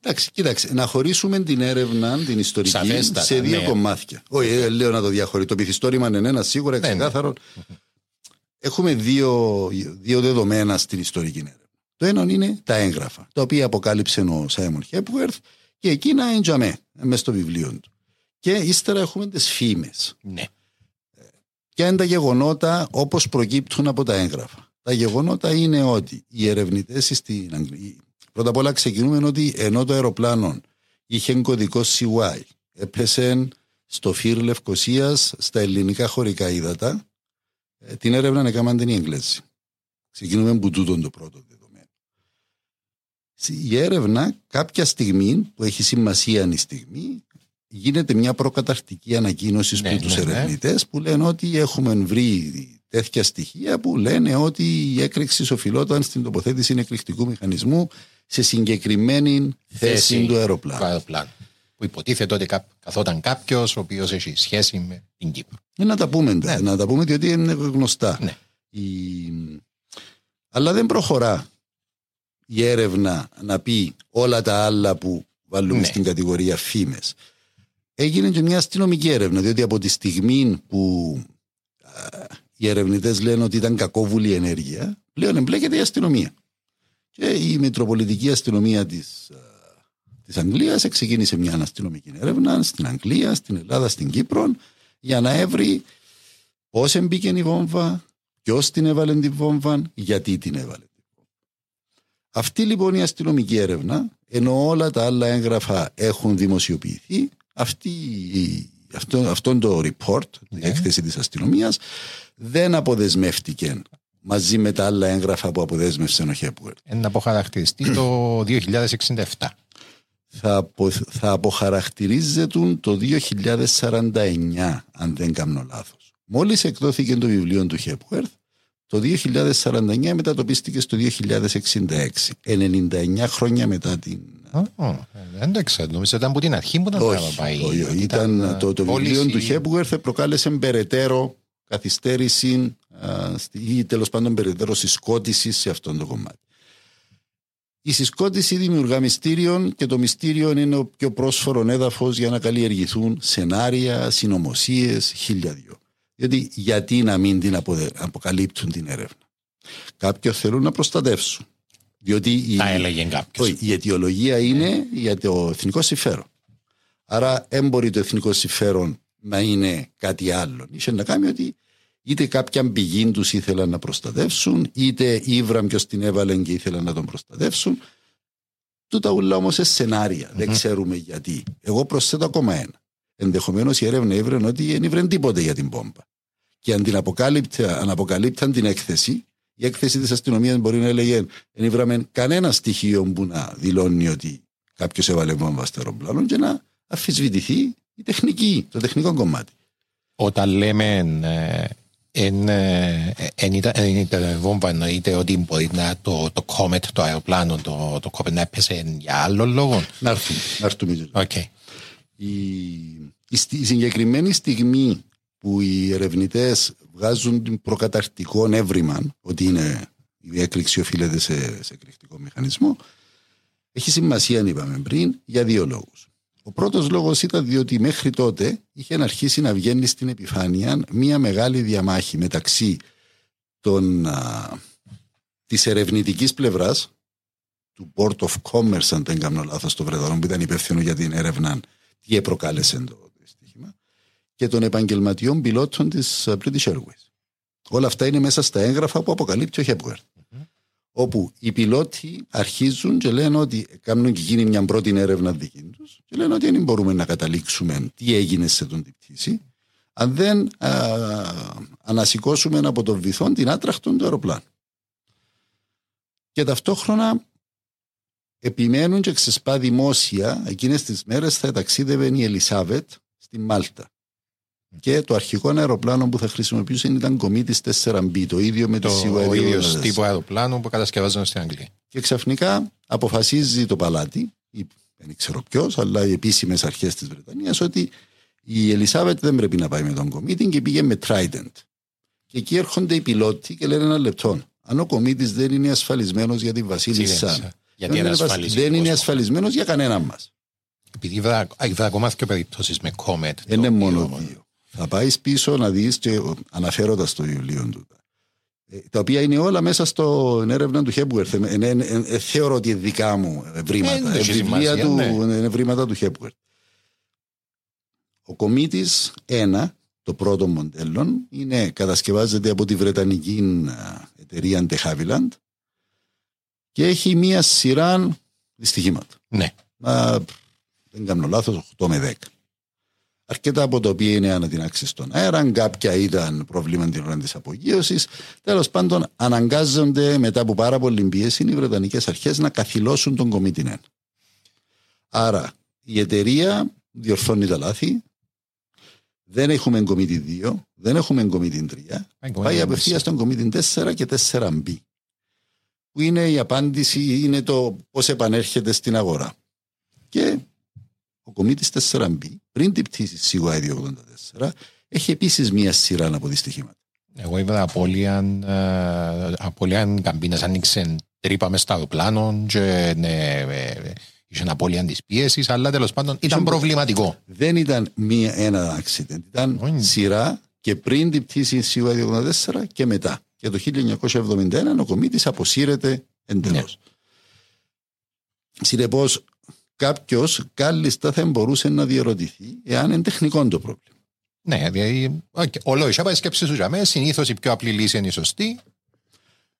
Εντάξει, κοίταξε, να χωρίσουμε την έρευνα, την ιστορική, σαφέστατα, σε δύο ναι. κομμάτια. Όχι, ε, λέω να το διαχωρίσω. Το πυθιστόρημα είναι ένα σίγουρα εξεκάθαρο. Ναι, ναι. Έχουμε δύο, δύο δεδομένα στην ιστορική έρευνα. Το ένα είναι τα έγγραφα, τα οποία αποκάλυψε ο Simon Hepworth και εκείνα εντιαμέ, μέσα στο βιβλίο του. Και ύστερα έχουμε τις φήμες. Ναι. Ποια είναι τα γεγονότα όπως προκύπτουν από τα έγγραφα. Τα γεγονότα είναι ότι οι ερευνητές στην Αγγλία. Πρώτα απ' όλα ξεκινούμε ότι ενώ το αεροπλάνο είχε κωδικό σι γουάι, έπεσε στο φύρ Λευκωσίας, στα ελληνικά χωρικά ύδατα, την έρευνα να έκαναν την Ιγγλέζοι. Ξεκινούμε από τούτον το πρώτο. Η έρευνα κάποια στιγμή, που έχει σημασία η στιγμή, γίνεται μια προκαταρκτική ανακοίνωση στους ναι, τους ναι, ερευνητές ναι. που λένε ότι έχουμε βρει τέτοια στοιχεία που λένε ότι η έκρηξη σοφιλόταν στην τοποθέτηση εκρηκτικού μηχανισμού σε συγκεκριμένη θέση, θέση του αεροπλάνου. αεροπλάνου. Που υποτίθεται ότι καθόταν κάποιος ο οποίος έχει σχέση με την Κύπρο. Να τα πούμε, ναι. να τα πούμε διότι είναι γνωστά. Ναι. Η... Αλλά δεν προχωρά η έρευνα να πει όλα τα άλλα που βάλουμε ναι. στην κατηγορία φήμες. Έγινε και μια αστυνομική έρευνα, διότι από τη στιγμή που α, οι ερευνητές λένε ότι ήταν κακόβουλη ενέργεια, πλέον εμπλέκεται η αστυνομία. Και η Μητροπολιτική Αστυνομία της, α, της Αγγλίας ξεκίνησε μια αστυνομική έρευνα στην Αγγλία, στην Ελλάδα, στην Κύπρο, για να έβρει πώς εμπήκε η βόμβα, ποιος την έβαλε την βόμβα, γιατί την έβαλε. Αυτή λοιπόν η αστυνομική έρευνα, ενώ όλα τα άλλα έγγραφα έχουν δημοσιοποιηθεί, αυτή, αυτό, αυτόν το report, yeah. η έκθεση της αστυνομίας, δεν αποδεσμεύτηκε μαζί με τα άλλα έγγραφα που αποδέσμευσε ο Χέπουερτ. Να αποχαρακτηριστεί το δύο χιλιάδες εξήντα επτά. Θα, απο, θα αποχαρακτηρίζεται το δύο χιλιάδες σαράντα εννιά, αν δεν κάνω λάθος. Μόλις εκδόθηκε το βιβλίο του Χέπουερτ, το δύο χιλιάδες σαράντα εννιά μετατοπίστηκε στο δύο χιλιάδες εξήντα έξι, ενενήντα εννιά χρόνια μετά την... Δεν το ξέρω, νομίζω ήταν από την αρχή που να πάει. Το βιβλίο του Χέπουερθ προκάλεσε περαιτέρω καθυστέρηση ή τέλος πάντων περαιτέρω συσκότηση σε αυτό το κομμάτι. Η συσκότηση δημιουργά μυστήριων και το μυστήριο είναι ο πιο πρόσφορο έδαφος για να καλλιεργηθούν σενάρια, συνωμοσίες, χίλια δυο. Γιατί, γιατί να μην την αποδε... αποκαλύπτουν την έρευνα. Κάποιοι θέλουν να προστατεύσουν. Διότι τα η... έλεγε κάποιος. Η αιτιολογία είναι yeah. για το εθνικό συμφέρον. Άρα δεν μπορεί το εθνικό συμφέρον να είναι κάτι άλλο. Είχε να κάνει ότι είτε κάποια πηγή τους ήθελαν να προστατεύσουν, είτε ήβραν ποιος την έβαλε και ήθελαν να τον προστατεύσουν. Τούτα ούλα όμως σε σενάρια. Mm-hmm. Δεν ξέρουμε γιατί. Εγώ προσθέτω ακόμα ένα. Ενδεχομένως η έρευνα έβρεν ότι δεν ήβρεν τίποτε για την πόμπα. Και αν την αναποκαλύπταν την έκθεση, η έκθεση της αστυνομίας μπορεί να έλεγε δεν ήβραμε κανένα στοιχείο που να δηλώνει ότι κάποιος έβαλε βόμβα στο αεροπλάνο και να αμφισβητηθεί η τεχνική, το τεχνικό κομμάτι. Όταν λέμε δεν ήταν βόμβα, εννοείται ότι μπορεί να το Comet, το αεροπλάνο, το Comet να έπεσε για άλλο λόγο. Να έρθουμε. Η, η συγκεκριμένη στιγμή που οι ερευνητές βγάζουν προκαταρκτικό έβριμα ότι είναι, η έκρηξη οφείλεται σε εκρηκτικό μηχανισμό, έχει σημασία, είπαμε πριν, για δύο λόγους. Ο πρώτος λόγος ήταν διότι μέχρι τότε είχε αρχίσει να βγαίνει στην επιφάνεια μία μεγάλη διαμάχη μεταξύ των, α, της ερευνητικής πλευράς του Board of Commerce, αν δεν κάνω λάθος, το Βρετανό που ήταν υπεύθυνο για την έρευνα, τι επροκάλεσε το δυστύχημα, και των επαγγελματιών πιλότων της British Airways. Όλα αυτά είναι μέσα στα έγγραφα που αποκαλύπτει ο Hepworth. Όπου οι πιλότοι αρχίζουν και λένε ότι κάνουν και γίνει μια πρώτη έρευνα δική τους και λένε ότι δεν μπορούμε να καταλήξουμε τι έγινε σε τον την πτήση αν δεν α, ανασηκώσουμε από τον βυθόν την άτραχτον του αεροπλάνου. Και ταυτόχρονα επιμένουν και ξεσπά δημόσια. Εκείνες τις μέρες θα ταξίδευε η Ελισάβετ στη Μάλτα και το αρχικό αεροπλάνο που θα χρησιμοποιούσε ήταν Κομίτης φορ μπι, το ίδιο με το ίδιο τύπο αεροπλάνο που κατασκευάζονταν στην Αγγλία. Και ξαφνικά αποφασίζει το παλάτι, δεν ξέρω ποιος, αλλά οι επίσημες αρχές της Βρετανίας, ότι η Ελισάβετ δεν πρέπει να πάει με τον Κομίτη και πήγε με Trident. Και εκεί έρχονται οι πιλότοι και λένε ένα λεπτό. Αν ο Κομίτης δεν είναι ασφαλισμένος για τη Βασίλισσα, δεν είναι, δεν είναι ασφαλισμένος για κανέναν μας. Επειδή βρακομάθηκε περιπτώσεις με Comet. Δεν είναι μόνο δύο. Θα πάει πίσω να δεις και αναφέροντας το βιβλίο του. Τα οποία είναι όλα μέσα στην έρευνα του Hepworth. Ε, ε, ε, ε, θεωρώ ότι είναι δικά μου ευρήματα. Ε, ε, ε, του, ναι. Ευρήματα του Hepworth. Ο Κομίτης ένα, το πρώτο μοντέλο, είναι, κατασκευάζεται από τη βρετανική εταιρεία De Havilland και έχει μία σειρά δυστυχήματα. Ναι. Α, δεν κάνω λάθος, οκτώ με δέκα. Αρκετά από τα οποία είναι ανατινάξει στον αέρα, κάποια ήταν προβλήμα την ώρα της απογείωσης. Τέλος πάντων, αναγκάζονται μετά από πάρα πολλή πίεση οι βρετανικές αρχές να καθυλώσουν τον Κομίτιν. Άρα, η εταιρεία διορθώνει τα λάθη. Δεν έχουμε Κομίτη δύο, δεν έχουμε Κομίτη τρία. Πάει απευθείας στον Κομίτη τέσσερα και τέσσερα μπι. Που είναι η απάντηση, είναι το πώς επανέρχεται στην αγορά. Και ο Κομίτης φορ μπι, πριν την πτήση σι γιου άι δύο ογδόντα τέσσερα, έχει επίσης μία σειρά από δυστυχήματα. Εγώ είδα απώλειαν, ε, απώλειαν καμπίνες, άνοιξε τρύπα μες στα αεροπλάνων και ναι, είχαν απώλειαν της πίεσης, αλλά τέλος πάντων ήταν προβληματικό. Δεν ήταν μία, ένα accident, ήταν mm. σειρά και πριν την πτήση σι γιου άι δύο ογδόντα τέσσερα και μετά. Και το χίλια εννιακόσια εβδομήντα ένα ο Κομίτης αποσύρεται εντελώς. Yeah. Συνεπώς, κάποιος κάλλιστα θα μπορούσε να διαρωτηθεί εάν είναι τεχνικό το πρόβλημα. Ναι, δηλαδή, okay, όλο η σάπα σκέψη σου για μένα, συνήθως η πιο απλή λύση είναι η σωστή.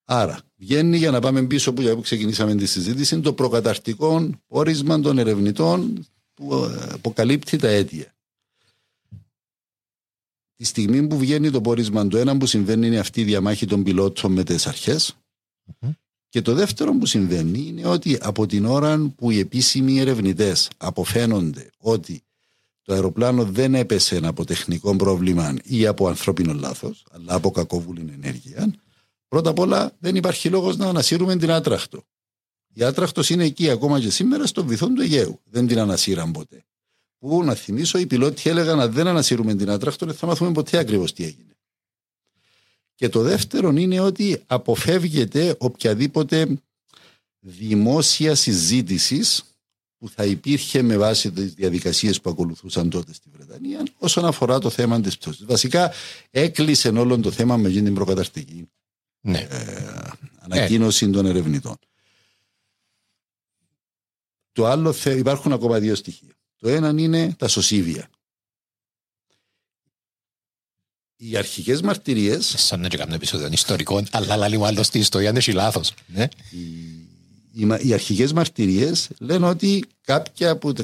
Άρα, βγαίνει για να πάμε πίσω που ξεκινήσαμε τη συζήτηση, το προκαταρτικό όρισμα των ερευνητών που αποκαλύπτει τα αίτια. Τη στιγμή που βγαίνει το πόρισμα, το ένα που συμβαίνει είναι αυτή η διαμάχη των πιλότων με τις αρχές. Mm-hmm. Και το δεύτερο που συμβαίνει είναι ότι από την ώρα που οι επίσημοι ερευνητές αποφαίνονται ότι το αεροπλάνο δεν έπεσε από τεχνικό πρόβλημα ή από ανθρώπινο λάθος, αλλά από κακοβούλη ενέργεια, πρώτα απ' όλα δεν υπάρχει λόγος να ανασύρουμε την άτραχτο. Η άτραχτος είναι εκεί ακόμα και σήμερα στον βυθόν του Αιγαίου. Δεν την ανασύραν ποτέ. Που να θυμίσω, οι πιλότοι έλεγαν αν δεν ανασύρουμε την άτραχτο, δεν θα μάθουμε ποτέ ακριβώς τι έγινε. Και το δεύτερο είναι ότι αποφεύγεται οποιαδήποτε δημόσια συζήτηση που θα υπήρχε με βάση τις διαδικασίες που ακολουθούσαν τότε στη Βρετανία όσον αφορά το θέμα της πτώσης. Βασικά έκλεισε όλο το θέμα με την προκαταρκτική ναι. ε, ανακοίνωση ναι. των ερευνητών. Το άλλο, υπάρχουν ακόμα δύο στοιχεία. Το ένα είναι τα σωσίβια. Οι αρχικές μαρτυρίες. Σαν να κάνω επεισόδιο ιστορικών, αλλά λαλή μάλλον στη ιστορία είναι λάθος. Οι αρχικές μαρτυρίες λένε ότι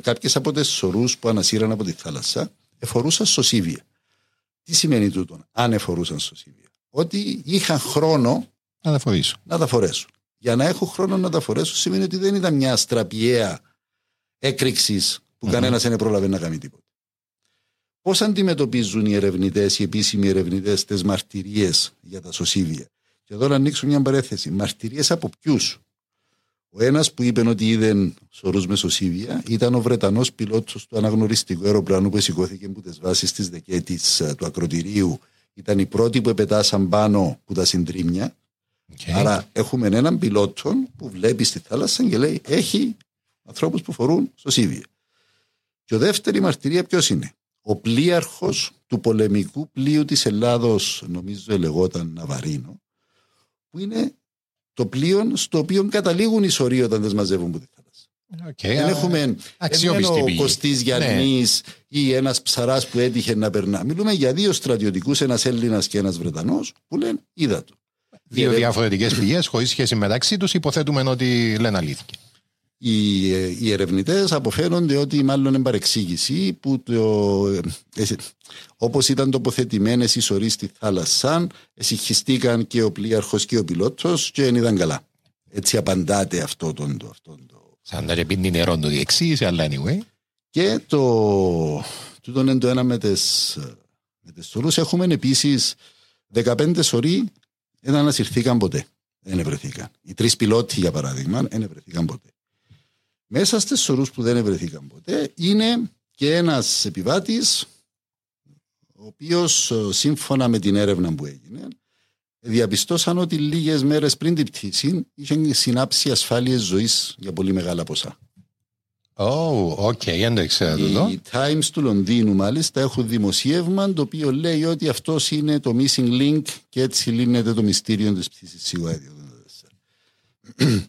κάποιες από τις σωρούς που ανασύραν από τη θάλασσα εφορούσαν σωσίβια. Τι σημαίνει τούτο, αν εφορούσαν σωσίβια? Ότι είχαν χρόνο να τα, να τα φορέσουν. Για να έχουν χρόνο να τα φορέσουν σημαίνει ότι δεν ήταν μια αστραπιαία έκρηξη που mm-hmm. κανένας δεν πρόλαβε να κάνει τίποτα. Πώς αντιμετωπίζουν οι ερευνητές, οι επίσημοι ερευνητές, τις μαρτυρίες για τα σωσίβια? Και εδώ να ανοίξω μια παρέθεση. Μαρτυρίες από ποιους? Ο ένας που είπε ότι είδε σωρούς με σωσίβια ήταν ο Βρετανός πιλότος του αναγνωριστικού αεροπλάνου που σηκώθηκε από τις βάσεις της Δεκέτης του ακροτηρίου. Ήταν οι πρώτοι που επετάσαν πάνω από τα συντρίμμια. Okay. Άρα έχουμε έναν πιλότο που βλέπει στη θάλασσα και λέει: έχει ανθρώπους που φορούν σωσίβια. Και ο δεύτερη μαρτυρία ποιος είναι? Ο πλοίαρχος του πολεμικού πλοίου της Ελλάδος, νομίζω λεγόταν Ναβαρίνο, που είναι το πλοίο στο οποίο καταλήγουν οι σωροί όταν δεσμαζεύουν που Okay, δεν έχουμε ο Κωστής Γιαννής ναι. ή ένας ψαράς που έτυχε να περνά. Μιλούμε για δύο στρατιωτικούς, ένας Έλληνας και ένας Βρετανός, που λένε είδα το. Δύο Διελέ... διαφορετικές πηγές, χωρίς σχέση μεταξύ τους, υποθέτουμε ότι λένε αλήθεια. Οι, οι ερευνητές αποφαίνονται ότι μάλλον είναι παρεξήγηση, που το, ε, όπως ήταν τοποθετημένες οι σωροί στη θάλασσα, εσυχιστήκαν και ο πλοίαρχος και ο πιλότος και δεν ήταν καλά. Έτσι απαντάται αυτό τον το. Αυτό το. Σαν να πίνει νερό του εξήγησε, αλλά anyway. Και το τούτον είναι το ένα με τις σωρούς. Έχουμε επίσης δεκαπέντε σωροί δεν ανασυρθήκαν ποτέ. Δεν ευρεθήκαν. Οι τρεις πιλότοι, για παράδειγμα, δεν ευρεθήκαν ποτέ. Μέσα στις σωρούς που δεν ευρεθήκαν ποτέ είναι και ένας επιβάτης, ο οποίος σύμφωνα με την έρευνα που έγινε, διαπιστώσαν ότι λίγες μέρες πριν την πτήση είχε συνάψει ασφάλειες ζωής για πολύ μεγάλα ποσά. Oh, okay, δεν το ξέρω. Οι Times του Λονδίνου μάλιστα έχουν δημοσίευμα το οποίο λέει ότι αυτός είναι το missing link και έτσι λύνεται το μυστήριο της πτήσης σι γιου δύο ογδόντα τέσσερα.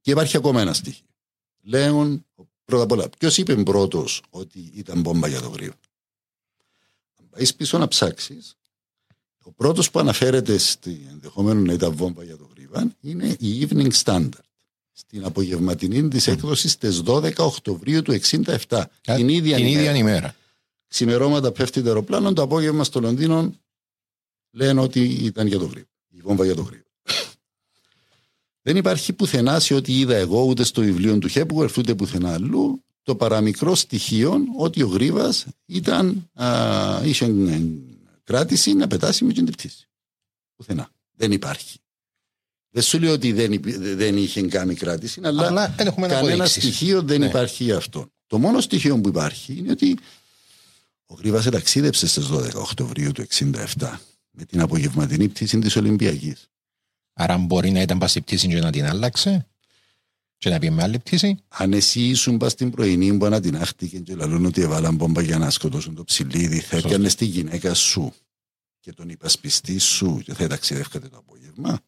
Και υπάρχει ακόμα ένα στοιχείο. Λέων, πρώτα απ' όλα, ποιος είπε πρώτος ότι ήταν μπόμπα για το γρήγορο? Αν πάει πίσω να ψάξεις, ο πρώτος που αναφέρεται στη ενδεχόμενο να ήταν βόμβα για το Γρίβαν είναι η Evening Standard. Στην απογευματινή της έκδοσης στις δώδεκα Οκτωβρίου του εξήντα επτά. Κα... Την ίδια την ημέρα. ημέρα. Ξημερώματα πέφτει το αεροπλάνο, το απόγευμα στο Λονδίνο λένε ότι ήταν για το Γρίβαν. Η βόμβα για το Γρίβαν. Δεν υπάρχει πουθενά σε ό,τι είδα εγώ, ούτε στο βιβλίο του Hepworth, ούτε πουθενά αλλού, το παραμικρό στοιχείο ότι ο Γρίβας ήταν. Α, είχε, κράτηση να πετάσει με την πτήση. Πουθενά. Δεν υπάρχει. Δεν σου λέω ότι δεν, υπή, δεν είχε κάνει κράτηση, αλλά, αλλά κανένα στοιχείο δεν ναι. υπάρχει για αυτό. Το μόνο στοιχείο που υπάρχει είναι ότι ο Γρίβας ταξίδεψε στις δώδεκα Οκτωβρίου του εξήντα επτά με την απογευματινή πτήση της Ολυμπιακής. Άρα μπορεί να ήταν πας η πτήση και να την άλλαξε και να πει με άλλη πτήση. Αν εσύ ήσουν πας την πρωινή που ανατινάχτηκε και λαλούν ότι έβαλαν μπόμπα για να σκοτώσουν το Ψηλίδι, θα έκανες τη γυναίκα σου και τον υπασπιστή σου και θα ταξιδεύκατε το απόγευμα.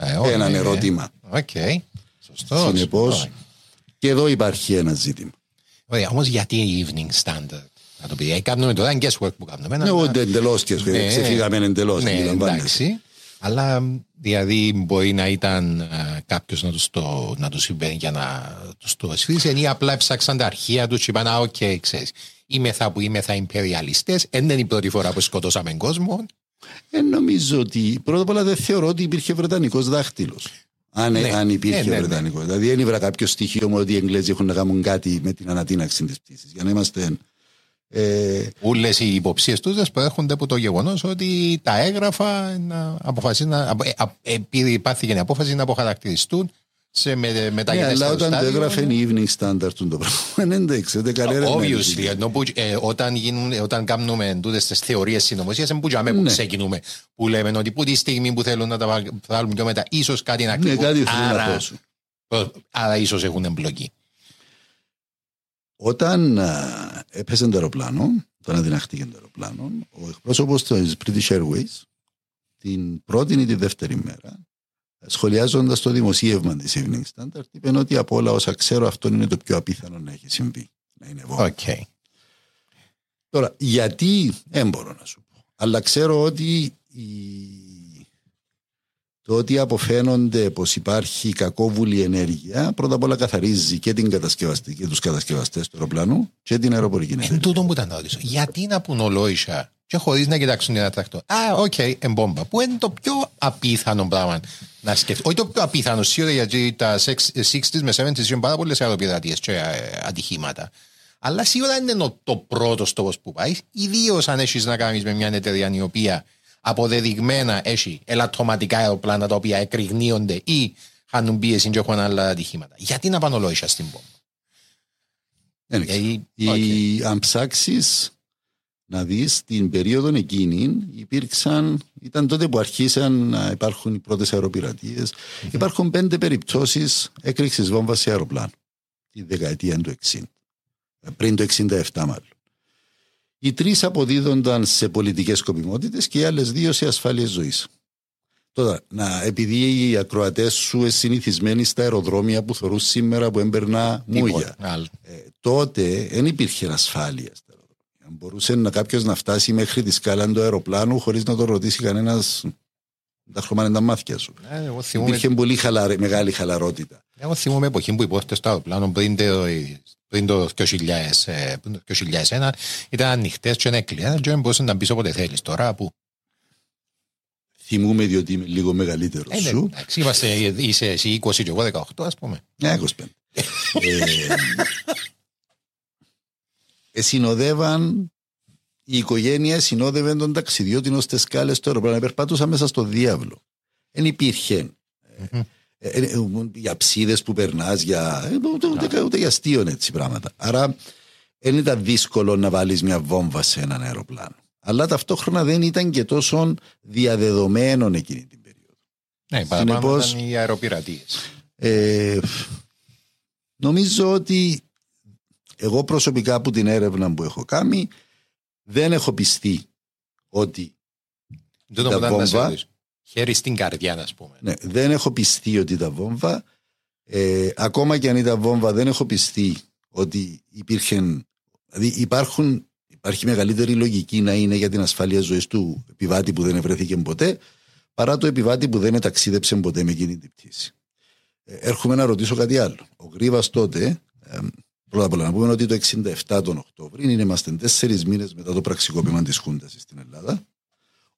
Ε, όχι, Έναν ε, ερώτημα. Okay. Σωστό. Συνεπώς, σωστό. Και εδώ υπάρχει ένα ζήτημα. Ωραία, όμως γιατί η Evening Standard? Να το πει, κάνουμε το ένα guesswork που κάνουμε. Ναι, ούτε εντελώς και ξεφύγαμε εντελώς. Ναι, εντάξει. Αλλά δηλαδή μπορεί να ήταν κάποιος να τους το, να τους συμβαίνει για να τους το σφίσουν ή απλά ψάξαν τα αρχεία τους και είπαν «Α, οκ, okay, ξέρεις, είμαι θα που είμαι θα υπεριαλιστές, εν δεν είναι η πρώτη φορά που σκοτώσαμε κόσμο». Ε, νομίζω ότι πρώτα απ' όλα δεν θεωρώ ότι υπήρχε βρετανικός δάχτυλος. Αν, ναι, αν υπήρχε ναι, ναι, βρετανικός. Ναι. Δηλαδή δεν ήβρα κάποιο στοιχείο ότι οι Εγγλέζοι έχουν να κάνουν κάτι με την ανατείναξη της πτήσης. Για να είμαστε... Ε... Όλες οι υποψίες τους προέρχονται από το γεγονός ότι τα έγγραφα πάθηκε η απόφαση να αποχαρακτηριστούν σε με, μεταγενέστερο στάδιο. Ναι, αλλά όταν στάδιο, το έγραφε είναι... η Evening Standard του πράγμα, δεν δείξετε κανένα. Obviously, όταν κάνουμε τούτες τις θεωρίες συνωμοσίας, δεν μπορούμε που ξεκινούμε, που λέμε ότι που τη στιγμή που θέλουν να τα βγάλουν πιο μετά, ίσως κάτι να κρύβουν. Ναι, άρα, άρα ίσως έχουν εμπλοκή. Όταν α, έπεσε το αεροπλάνο, όταν αδυναχτήκε το αεροπλάνο, ο εκπρόσωπος της British Airways την πρώτη ή τη δεύτερη μέρα, σχολιάζοντας το δημοσίευμα της Evening Standard, είπε ότι από όλα όσα ξέρω, αυτό είναι το πιο απίθανο να έχει συμβεί. Να είναι βόμβα. Okay. Τώρα, γιατί δεν μπορώ να σου πω. Αλλά ξέρω ότι η... το ότι αποφαίνονται πως υπάρχει κακόβουλη ενέργεια, πρώτα απ' όλα καθαρίζει και, την κατασκευαστή, και τους κατασκευαστές του αεροπλάνου και την αεροπορική ενέργεια. Εν τούτον που ήταν ρωτήσω, γιατί να πουν ολόησα και χωρίς να κοιτάξουν ένα τρακτό. Α, οκ, okay, εμπόμπα, που είναι το πιο απίθανο πράγμα να σκεφτεί. Όχι το πιο απίθανο, σίγουρα γιατί τα εξήντα με εβδομήντα είναι πάρα πολλές αεροπειρατείες και ατυχήματα. Αλλά σίγουρα δεν είναι το πρώτο στόχο που πάει, ιδίως αν έχεις να κάνεις με μια εταιρεία η οποία αποδεδειγμένα έχει ελαττωματικά αεροπλάνα τα οποία εκρηγνύονται ή χάνουν πίεση και έχουν άλλα ατυχήματα. Γιατί να πανολόγησα στην πόμπα? Η... okay. Αν ψάξεις να δεις την περίοδο εκείνη υπήρξαν, ήταν τότε που αρχίσαν να υπάρχουν οι πρώτες αεροπειρατείες. Mm-hmm. Υπάρχουν πέντε περιπτώσεις έκρηξης βόμβας σε αεροπλάνο τη δεκαετία του εξήντα. πριν το εξήντα επτά μάλλον. Οι τρεις αποδίδονταν σε πολιτικές σκοπιμότητες και οι άλλες δύο σε ασφάλειες ζωής. Τώρα, να, επειδή οι ακροατές σου είναι συνηθισμένοι στα αεροδρόμια που θεωρούν σήμερα που έμπαιρνα μούγια, ε, τότε δεν υπήρχε ασφάλεια στα αεροδρόμια. Μπορούσε να, κάποιος να φτάσει μέχρι τη σκάλα του αεροπλάνου χωρίς να τον ρωτήσει κανένας τα χρωμάνε τα μάτια σου. Ε, εγώ θυμούμε... Υπήρχε πολύ χαλαρ... μεγάλη χαλαρότητα. Εγώ θυμούμαι εποχή που οι πόρτες στο αεροπλάνο πριν το, πριν το δύο χιλιάδες ένα ήταν ανοιχτές και ανέκλειστες και δεν μπορούσες να μπεις όποτε θέλεις. Τώρα που θυμούμαι διότι είμαι λίγο μεγαλύτερος ε, σου. Εντάξει, είμαστε, είσαι εσύ είκοσι και εγώ δεκαοκτώ ας πούμε. Ναι, είκοσι πέντε. ε, συνοδεύαν, η οικογένεια συνόδευε τον ταξιδιώτη ως τις σκάλες του αεροπλάνου. Περπατούσα μέσα στο διάβλο. Δεν υπήρχε. Mm-hmm. Ε, ε, για ψίδες που περνάς, για, ούτε, ούτε, ούτε για αστείο έτσι πράγματα. Άρα δεν ήταν δύσκολο να βάλεις μια βόμβα σε έναν αεροπλάνο. Αλλά ταυτόχρονα δεν ήταν και τόσο διαδεδομένων εκείνη την περίοδο. Ναι, παραπάνω ήταν οι αεροπειρατείες. Ε, νομίζω ότι εγώ προσωπικά από την έρευνα που έχω κάνει δεν έχω πιστεί ότι Τον τα βόμβα... Χέρι στην καρδιά να πούμε. Ναι, δεν έχω πιστεί ότι τα βόμβα... Ε, ακόμα και αν ήταν βόμβα δεν έχω πιστεί ότι υπήρχαν... Δηλαδή υπάρχουν... Υπάρχει μεγαλύτερη λογική να είναι για την ασφάλεια ζωής του επιβάτη που δεν ευρέθηκε ποτέ, παρά το επιβάτη που δεν ταξίδεψε ποτέ με εκείνη την πτήση. Ε, έρχομαι να ρωτήσω κάτι άλλο. Ο Γρίβας τότε, ε, πρώτα απ' όλα να πούμε ότι το εξήντα επτά τον Οκτώβρη, είναι, είμαστε τέσσερις μήνες μετά το πραξικόπημα της Χούντας στην Ελλάδα.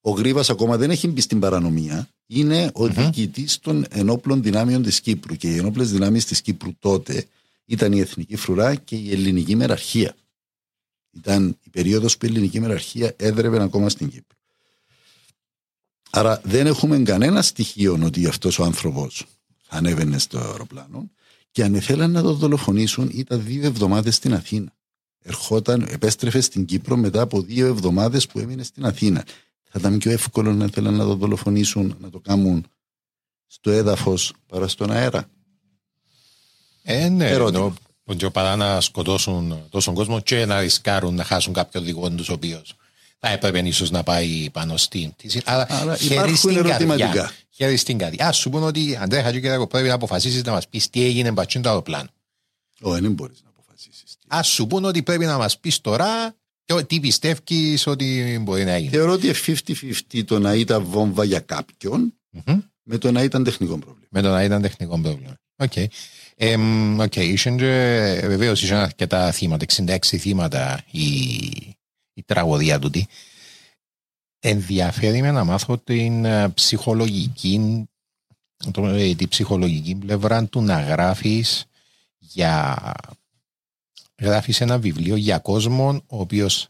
Ο Γρίβας ακόμα δεν έχει μπει στην παρανομία. Είναι ο mm-hmm. διοικητής των ενόπλων δυνάμεων της Κύπρου. Και οι ενόπλες δυνάμεις της Κύπρου τότε ήταν η Εθνική Φρουρά και η Ελληνική Μεραρχία. Ήταν η περίοδος που η Ελληνική Μεραρχία έδρευε ακόμα στην Κύπρο. Άρα δεν έχουμε κανένα στοιχείο ότι αυτός ο άνθρωπος ανέβαινε στο αεροπλάνο, και αν ήθελαν να το δολοφονήσουν ήταν δύο εβδομάδες στην Αθήνα. Ερχόταν, επέστρεφε στην Κύπρο μετά από δύο εβδομάδες που έμεινε στην Αθήνα. Θα ήταν πιο εύκολο να ήθελαν να το δολοφονήσουν, να το κάνουν στο έδαφος παρά στον αέρα. Ε, ναι, ερώτημα. Και παρά να σκοτώσουν τόσον κόσμο και να ρισκάρουν να χάσουν κάποιον οδηγό τους, ο οποίος θα έπρεπε ίσως να πάει πάνω στην πτήση. Άρα, Άρα υπάρχουν ερωτηματικά. Χέρι στην καρδιά. Ας σου πούνε ότι, Αντρέα Χατζηκυριάκο, πρέπει να αποφασίσεις να μας πεις τι έγινε μπατσίν το αεροπλάνο. Όχι, δεν μπορείς να αποφασίσεις. Ας σου πούνε ότι πρέπει να μας πεις τώρα τι πιστεύεις ότι μπορεί να γίνει. Θεωρώ ότι πενήντα πενήντα το να ήταν βόμβα για κάποιον mm-hmm. με το να ήταν τεχνικό πρόβλημα. Με το να ήταν τεχνικό πρόβλημα. Okay. Okay, βεβαίως είχαν αρκετά θύματα, εξήντα έξι θύματα η, η τραγωδία τούτη. Ενδιαφέρει με να μάθω την ψυχολογική, την ψυχολογική πλευρά του να γράφεις για, γράφεις ένα βιβλίο για κόσμον ο οποίος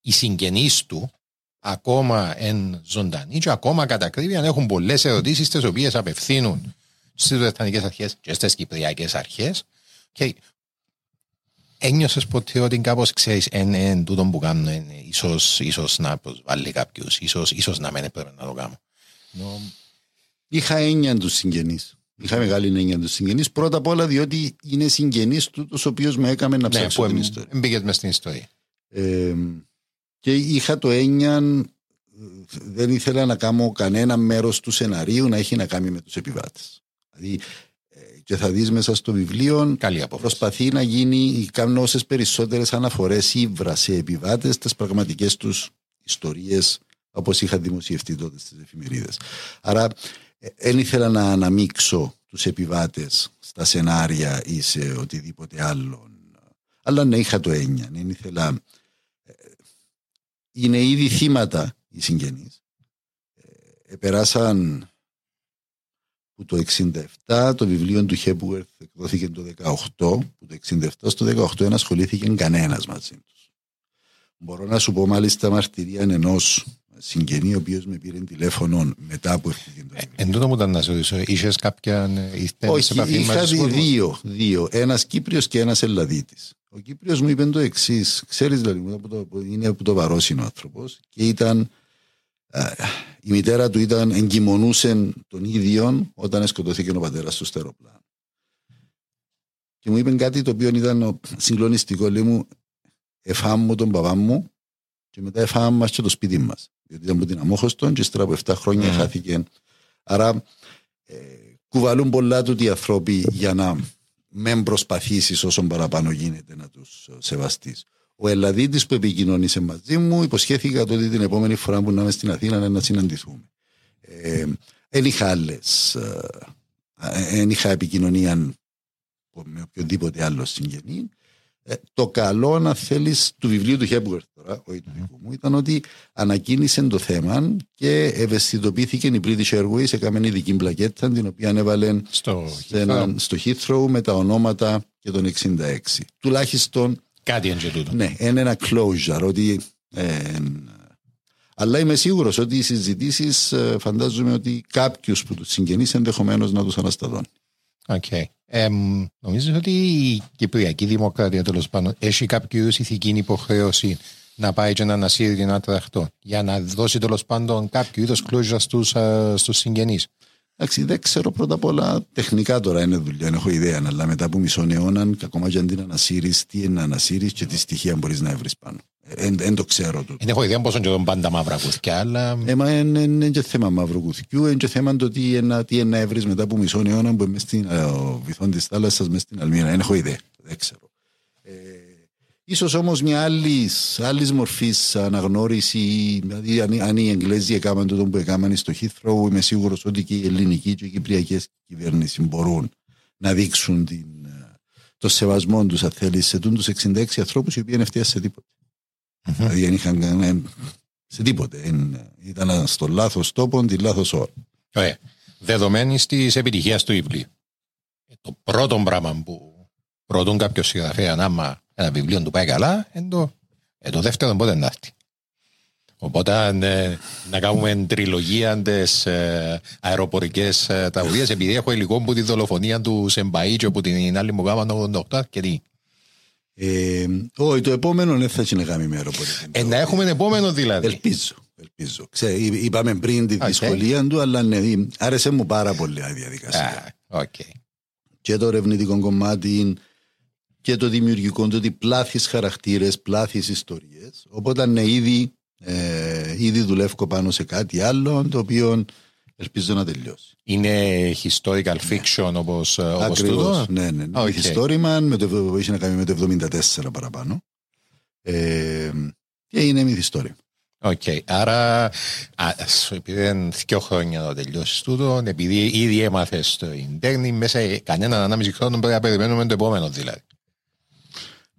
οι συγγενείς του ακόμα εν ζωντανή και ακόμα κατά ακρίβεια έχουν πολλές ερωτήσεις τις οποίες απευθύνουν στις βρετανικές αρχές και στις κυπριακές αρχές. Και ένιωσες ποτέ ότι κάπως ξέρεις εν, εν τούτον που κάνουν εν, ίσως, ίσως να προσβάλλει κάποιους, ίσως, ίσως να μην έπρεπε να το κάνω. No. Είχα έννοια τους συγγενείς. Είχα μεγάλη έννοια τους συγγενείς. Πρώτα απ' όλα διότι είναι συγγενείς του τους οποίους με έκαμε να ψάξω ναι, την εμ, ιστορία. Ναι, μπήκες μες στην ιστορία. Ε, και είχα το έννοια... Δεν ήθελα να κάνω κανένα μέρος του σεναρίου να έχει να κάνει με τους επιβάτες. Δηλαδή, και θα δεις μέσα στο βιβλίο, προσπαθεί να γίνει, κάνουν όσες περισσότερες αναφορές ύβρα σε επιβάτες στις πραγματικές τους ιστορίες, όπως είχα δημοσιευτεί τότε στις εφημερίδες. Άρα δεν ήθελα να αναμίξω τους επιβάτες στα σενάρια ή σε οτιδήποτε άλλο, αλλά να είχα το έννοια. Ήθελα... Είναι ήδη θύματα οι συγγενείς. Επεράσαν που το εξήντα επτά, το βιβλίο του Hepworth εκδόθηκε το δεκαοκτώ, που το εξήντα επτά στο δεκαοκτώ δεν ασχολήθηκε κανένας μαζί τους. Μπορώ να σου πω μάλιστα μαρτυρία ενός συγγενή, ο οποίος με πήρε τηλέφωνο μετά που έφυγε το βιβλίο. Εν τότε μου ήταν να σου ρωτήσω, είχες κάποιαν ήρθε σε επαφή μαζί τους? Όχι, είχα δύο, δύο, ένας Κύπριος και ένας Ελλαδίτης. Ο Κύπριος μου είπε το εξής, ξέρεις δηλαδή, είναι από το Βαρόσινο άνθρωπος και ήταν... Η μητέρα του ήταν, εγκυμονούσε τον ίδιον όταν σκοτώθηκε ο πατέρας του στο αεροπλάνο. Και μου είπε κάτι το οποίο ήταν συγκλονιστικό. Λέει μου, εφάμω τον παπά μου και μετά εφάμω μας και το σπίτι μας. Διότι ήταν από την Αμόχωστον και ύστερα από επτά χρόνια mm. χάθηκε. Άρα ε, κουβαλούν πολλά τούτοι οι άνθρωποι για να μην προσπαθήσεις όσον παραπάνω γίνεται να τους σεβαστείς. Ο Ελλαδίτης που επικοινωνήσε μαζί μου, υποσχέθηκα τότε την επόμενη φορά που να είμαι στην Αθήνα να συναντηθούμε. Εν είχα άλλες, εν είχα επικοινωνία με οποιοδήποτε άλλο συγγενή. Ε, το καλό, να θέλεις, του βιβλίου του Hepworth τώρα, όχι του δικού μου, ήταν ότι ανακοίνησε το θέμα και ευαισθητοποιήθηκε η British Airways, έκαμε ειδική πλακέτα την οποία έβαλε στο, στο Heathrow με τα ονόματα και τον εξήντα έξι. Τουλάχιστον κάτι εντζελούτο. Ναι, είναι ένα closure. Ότι, ε, αλλά είμαι σίγουρος ότι οι συζητήσεις ε, φαντάζομαι ότι κάποιους που τους συγγενείς ενδεχομένως να τους αναστατώνει. Okay. Ε, νομίζω ότι η Κυπριακή Δημοκρατία τέλος πάντων έχει κάποιο ηθική υποχρέωση να πάει και να ανασύρει την άτραχτο για να δώσει τέλος πάντων κάποιο είδος κλόζα στους, στους συγγενείς. Εντάξει, δεν ξέρω πρώτα απ' όλα τεχνικά τώρα είναι δουλειά, έχω ιδέα, αλλά μετά από μισόν αιώναν, ακόμα και αν την ανασύρεις, τι είναι να ανασύρεις και τι στοιχεία μπορείς να βρεις πάνω. Δεν το ξέρω. Δεν έχω ιδέα πόσο είναι και πάντα μαύρα κουθκιά, αλλά. Είναι και θέμα μαύρου κουθκιού, είναι και θέμα το τι είναι να βρεις μετά από μισόν αιώνα που είμαι στην βυθόν της θάλασσας, μέσα στην Αλμύρα. Δεν έχω ιδέα. Δεν ξέρω. Ίσως όμως μια άλλη μορφή αναγνώριση, δηλαδή αν, αν οι Εγγλέζοι έκαναν το που έκαναν στο Heathrow, είμαι σίγουρος ότι και οι ελληνικοί και οι κυπριακές κυβέρνηση μπορούν να δείξουν την, το σεβασμό τους, αν θέλεις, σε τους εξήντα έξι ανθρώπους οι οποίοι δεν φτιάχνουν σε τίποτα. Mm-hmm. Δηλαδή δεν είχαν κανένα σε τίποτα. Ήταν στο λάθος τόπο, τη λάθος ώρα. Ωραία. Δεδομένης της επιτυχίας του βιβλίου, το πρώτο πράγμα που προτούν κάποιο συγγραφέα άμα ένα βιβλίο του πάει καλά, εν το, εν το δεύτερο δεν μπορεί να έρθει. Οπότε ε, να κάνουμε τριλογία τις ε, αεροπορικές ε, τραγωδίες, επειδή έχω υλικό που τη δολοφονία του Σεμπαΐτσιο που την άλλη μου γάμα το ογδόντα οκτώ και τι. Ε, όχι, το επόμενο δεν θα συνεχάμε με αεροπορική. Ε, να έχουμε επόμενο δηλαδή. Ελπίζω. ελπίζω. Ξέ, είπαμε πριν τη δυσκολία okay. του, αλλά ναι, άρεσε μου πάρα πολύ η διαδικασία. Ah, okay. Και το ερευνητικό κομμάτι και το δημιουργικό του, ότι πλάθεις χαρακτήρες, πλάθεις ιστορίες. Οπότε ναι, ήδη, ε, ήδη δουλεύω πάνω σε κάτι άλλο, το οποίο ελπίζω να τελειώσει. Είναι historical fiction ναι. όπως, όπως τούτο. Ναι, ναι. ναι. Okay. Historyman, με το, είχε να κάνει με το εβδομήντα τέσσερα παραπάνω. Ε, και είναι μυθιστόρημα. Οκ. Okay. Άρα, α, επειδή είναι δύο χρόνια να τελειώσει τούτο, επειδή ήδη έμαθες το Ιντέρνι, μέσα κανέναν ανάμιση χρόνο πρέπει να περιμένουμε το επόμενο δηλαδή.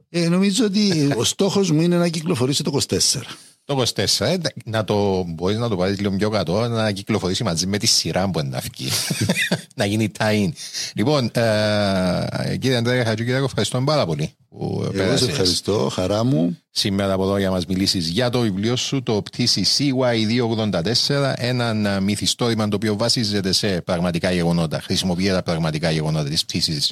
Ε, νομίζω ότι ο στόχος μου είναι να κυκλοφορήσει το είκοσι τέσσερα. Το είκοσι τέσσερα, ε, να το μπορείς να το πάρεις λίγο πιο κάτω, να κυκλοφορήσει μαζί με τη σειρά που να βγει. Να γίνει tie-in. Λοιπόν, ε, κύριε Αντρέα Χατζηκυριάκο, ευχαριστώ πάρα πολύ. Που εγώ σε ευχαριστώ, χαρά μου. Σήμερα από εδώ για να μας μιλήσεις για το βιβλίο σου, το Πτήση σι γουάι διακόσια ογδόντα τέσσερα, έναν μυθιστόρημα το οποίο βασίζεται σε πραγματικά γεγονότα. Χρησιμοποιεί τα πραγματικά γεγονότα της πτήσης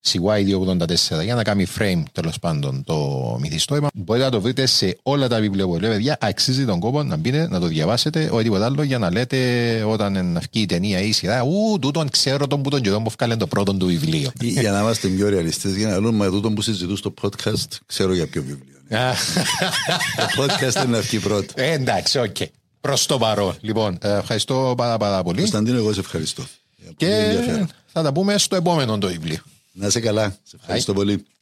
σι γουάι διακόσια ογδόντα τέσσερα για να κάνει frame τέλος πάντων το μυθιστόρημα. Μπορείτε να το βρείτε σε όλα τα βιβλιοπωλεία, παιδιά. Αξίζει τον κόπο να μπείτε, να το διαβάσετε, οτιδήποτε άλλο, για να λέτε όταν βγει η ταινία ή η σειρά, ου, τούτον ξέρω τον που τον γερό μου φκάλε το πρώτο του βιβλίο. Για να είμαστε πιο ρεαλιστές, για να λέμε τούτον που συζητούν στο podcast, ξέρω για ποιο βιβλίο. Το podcast είναι αυτή πρώτη. Εντάξει, οκ. Προς το παρόν. Λοιπόν, ευχαριστώ πάρα, πάρα πολύ. Κωνσταντίνο, εγώ σε ευχαριστώ. Και θα τα πούμε στο επόμενο το βιβλίο. Να είσαι καλά. Σε ευχαριστώ πολύ.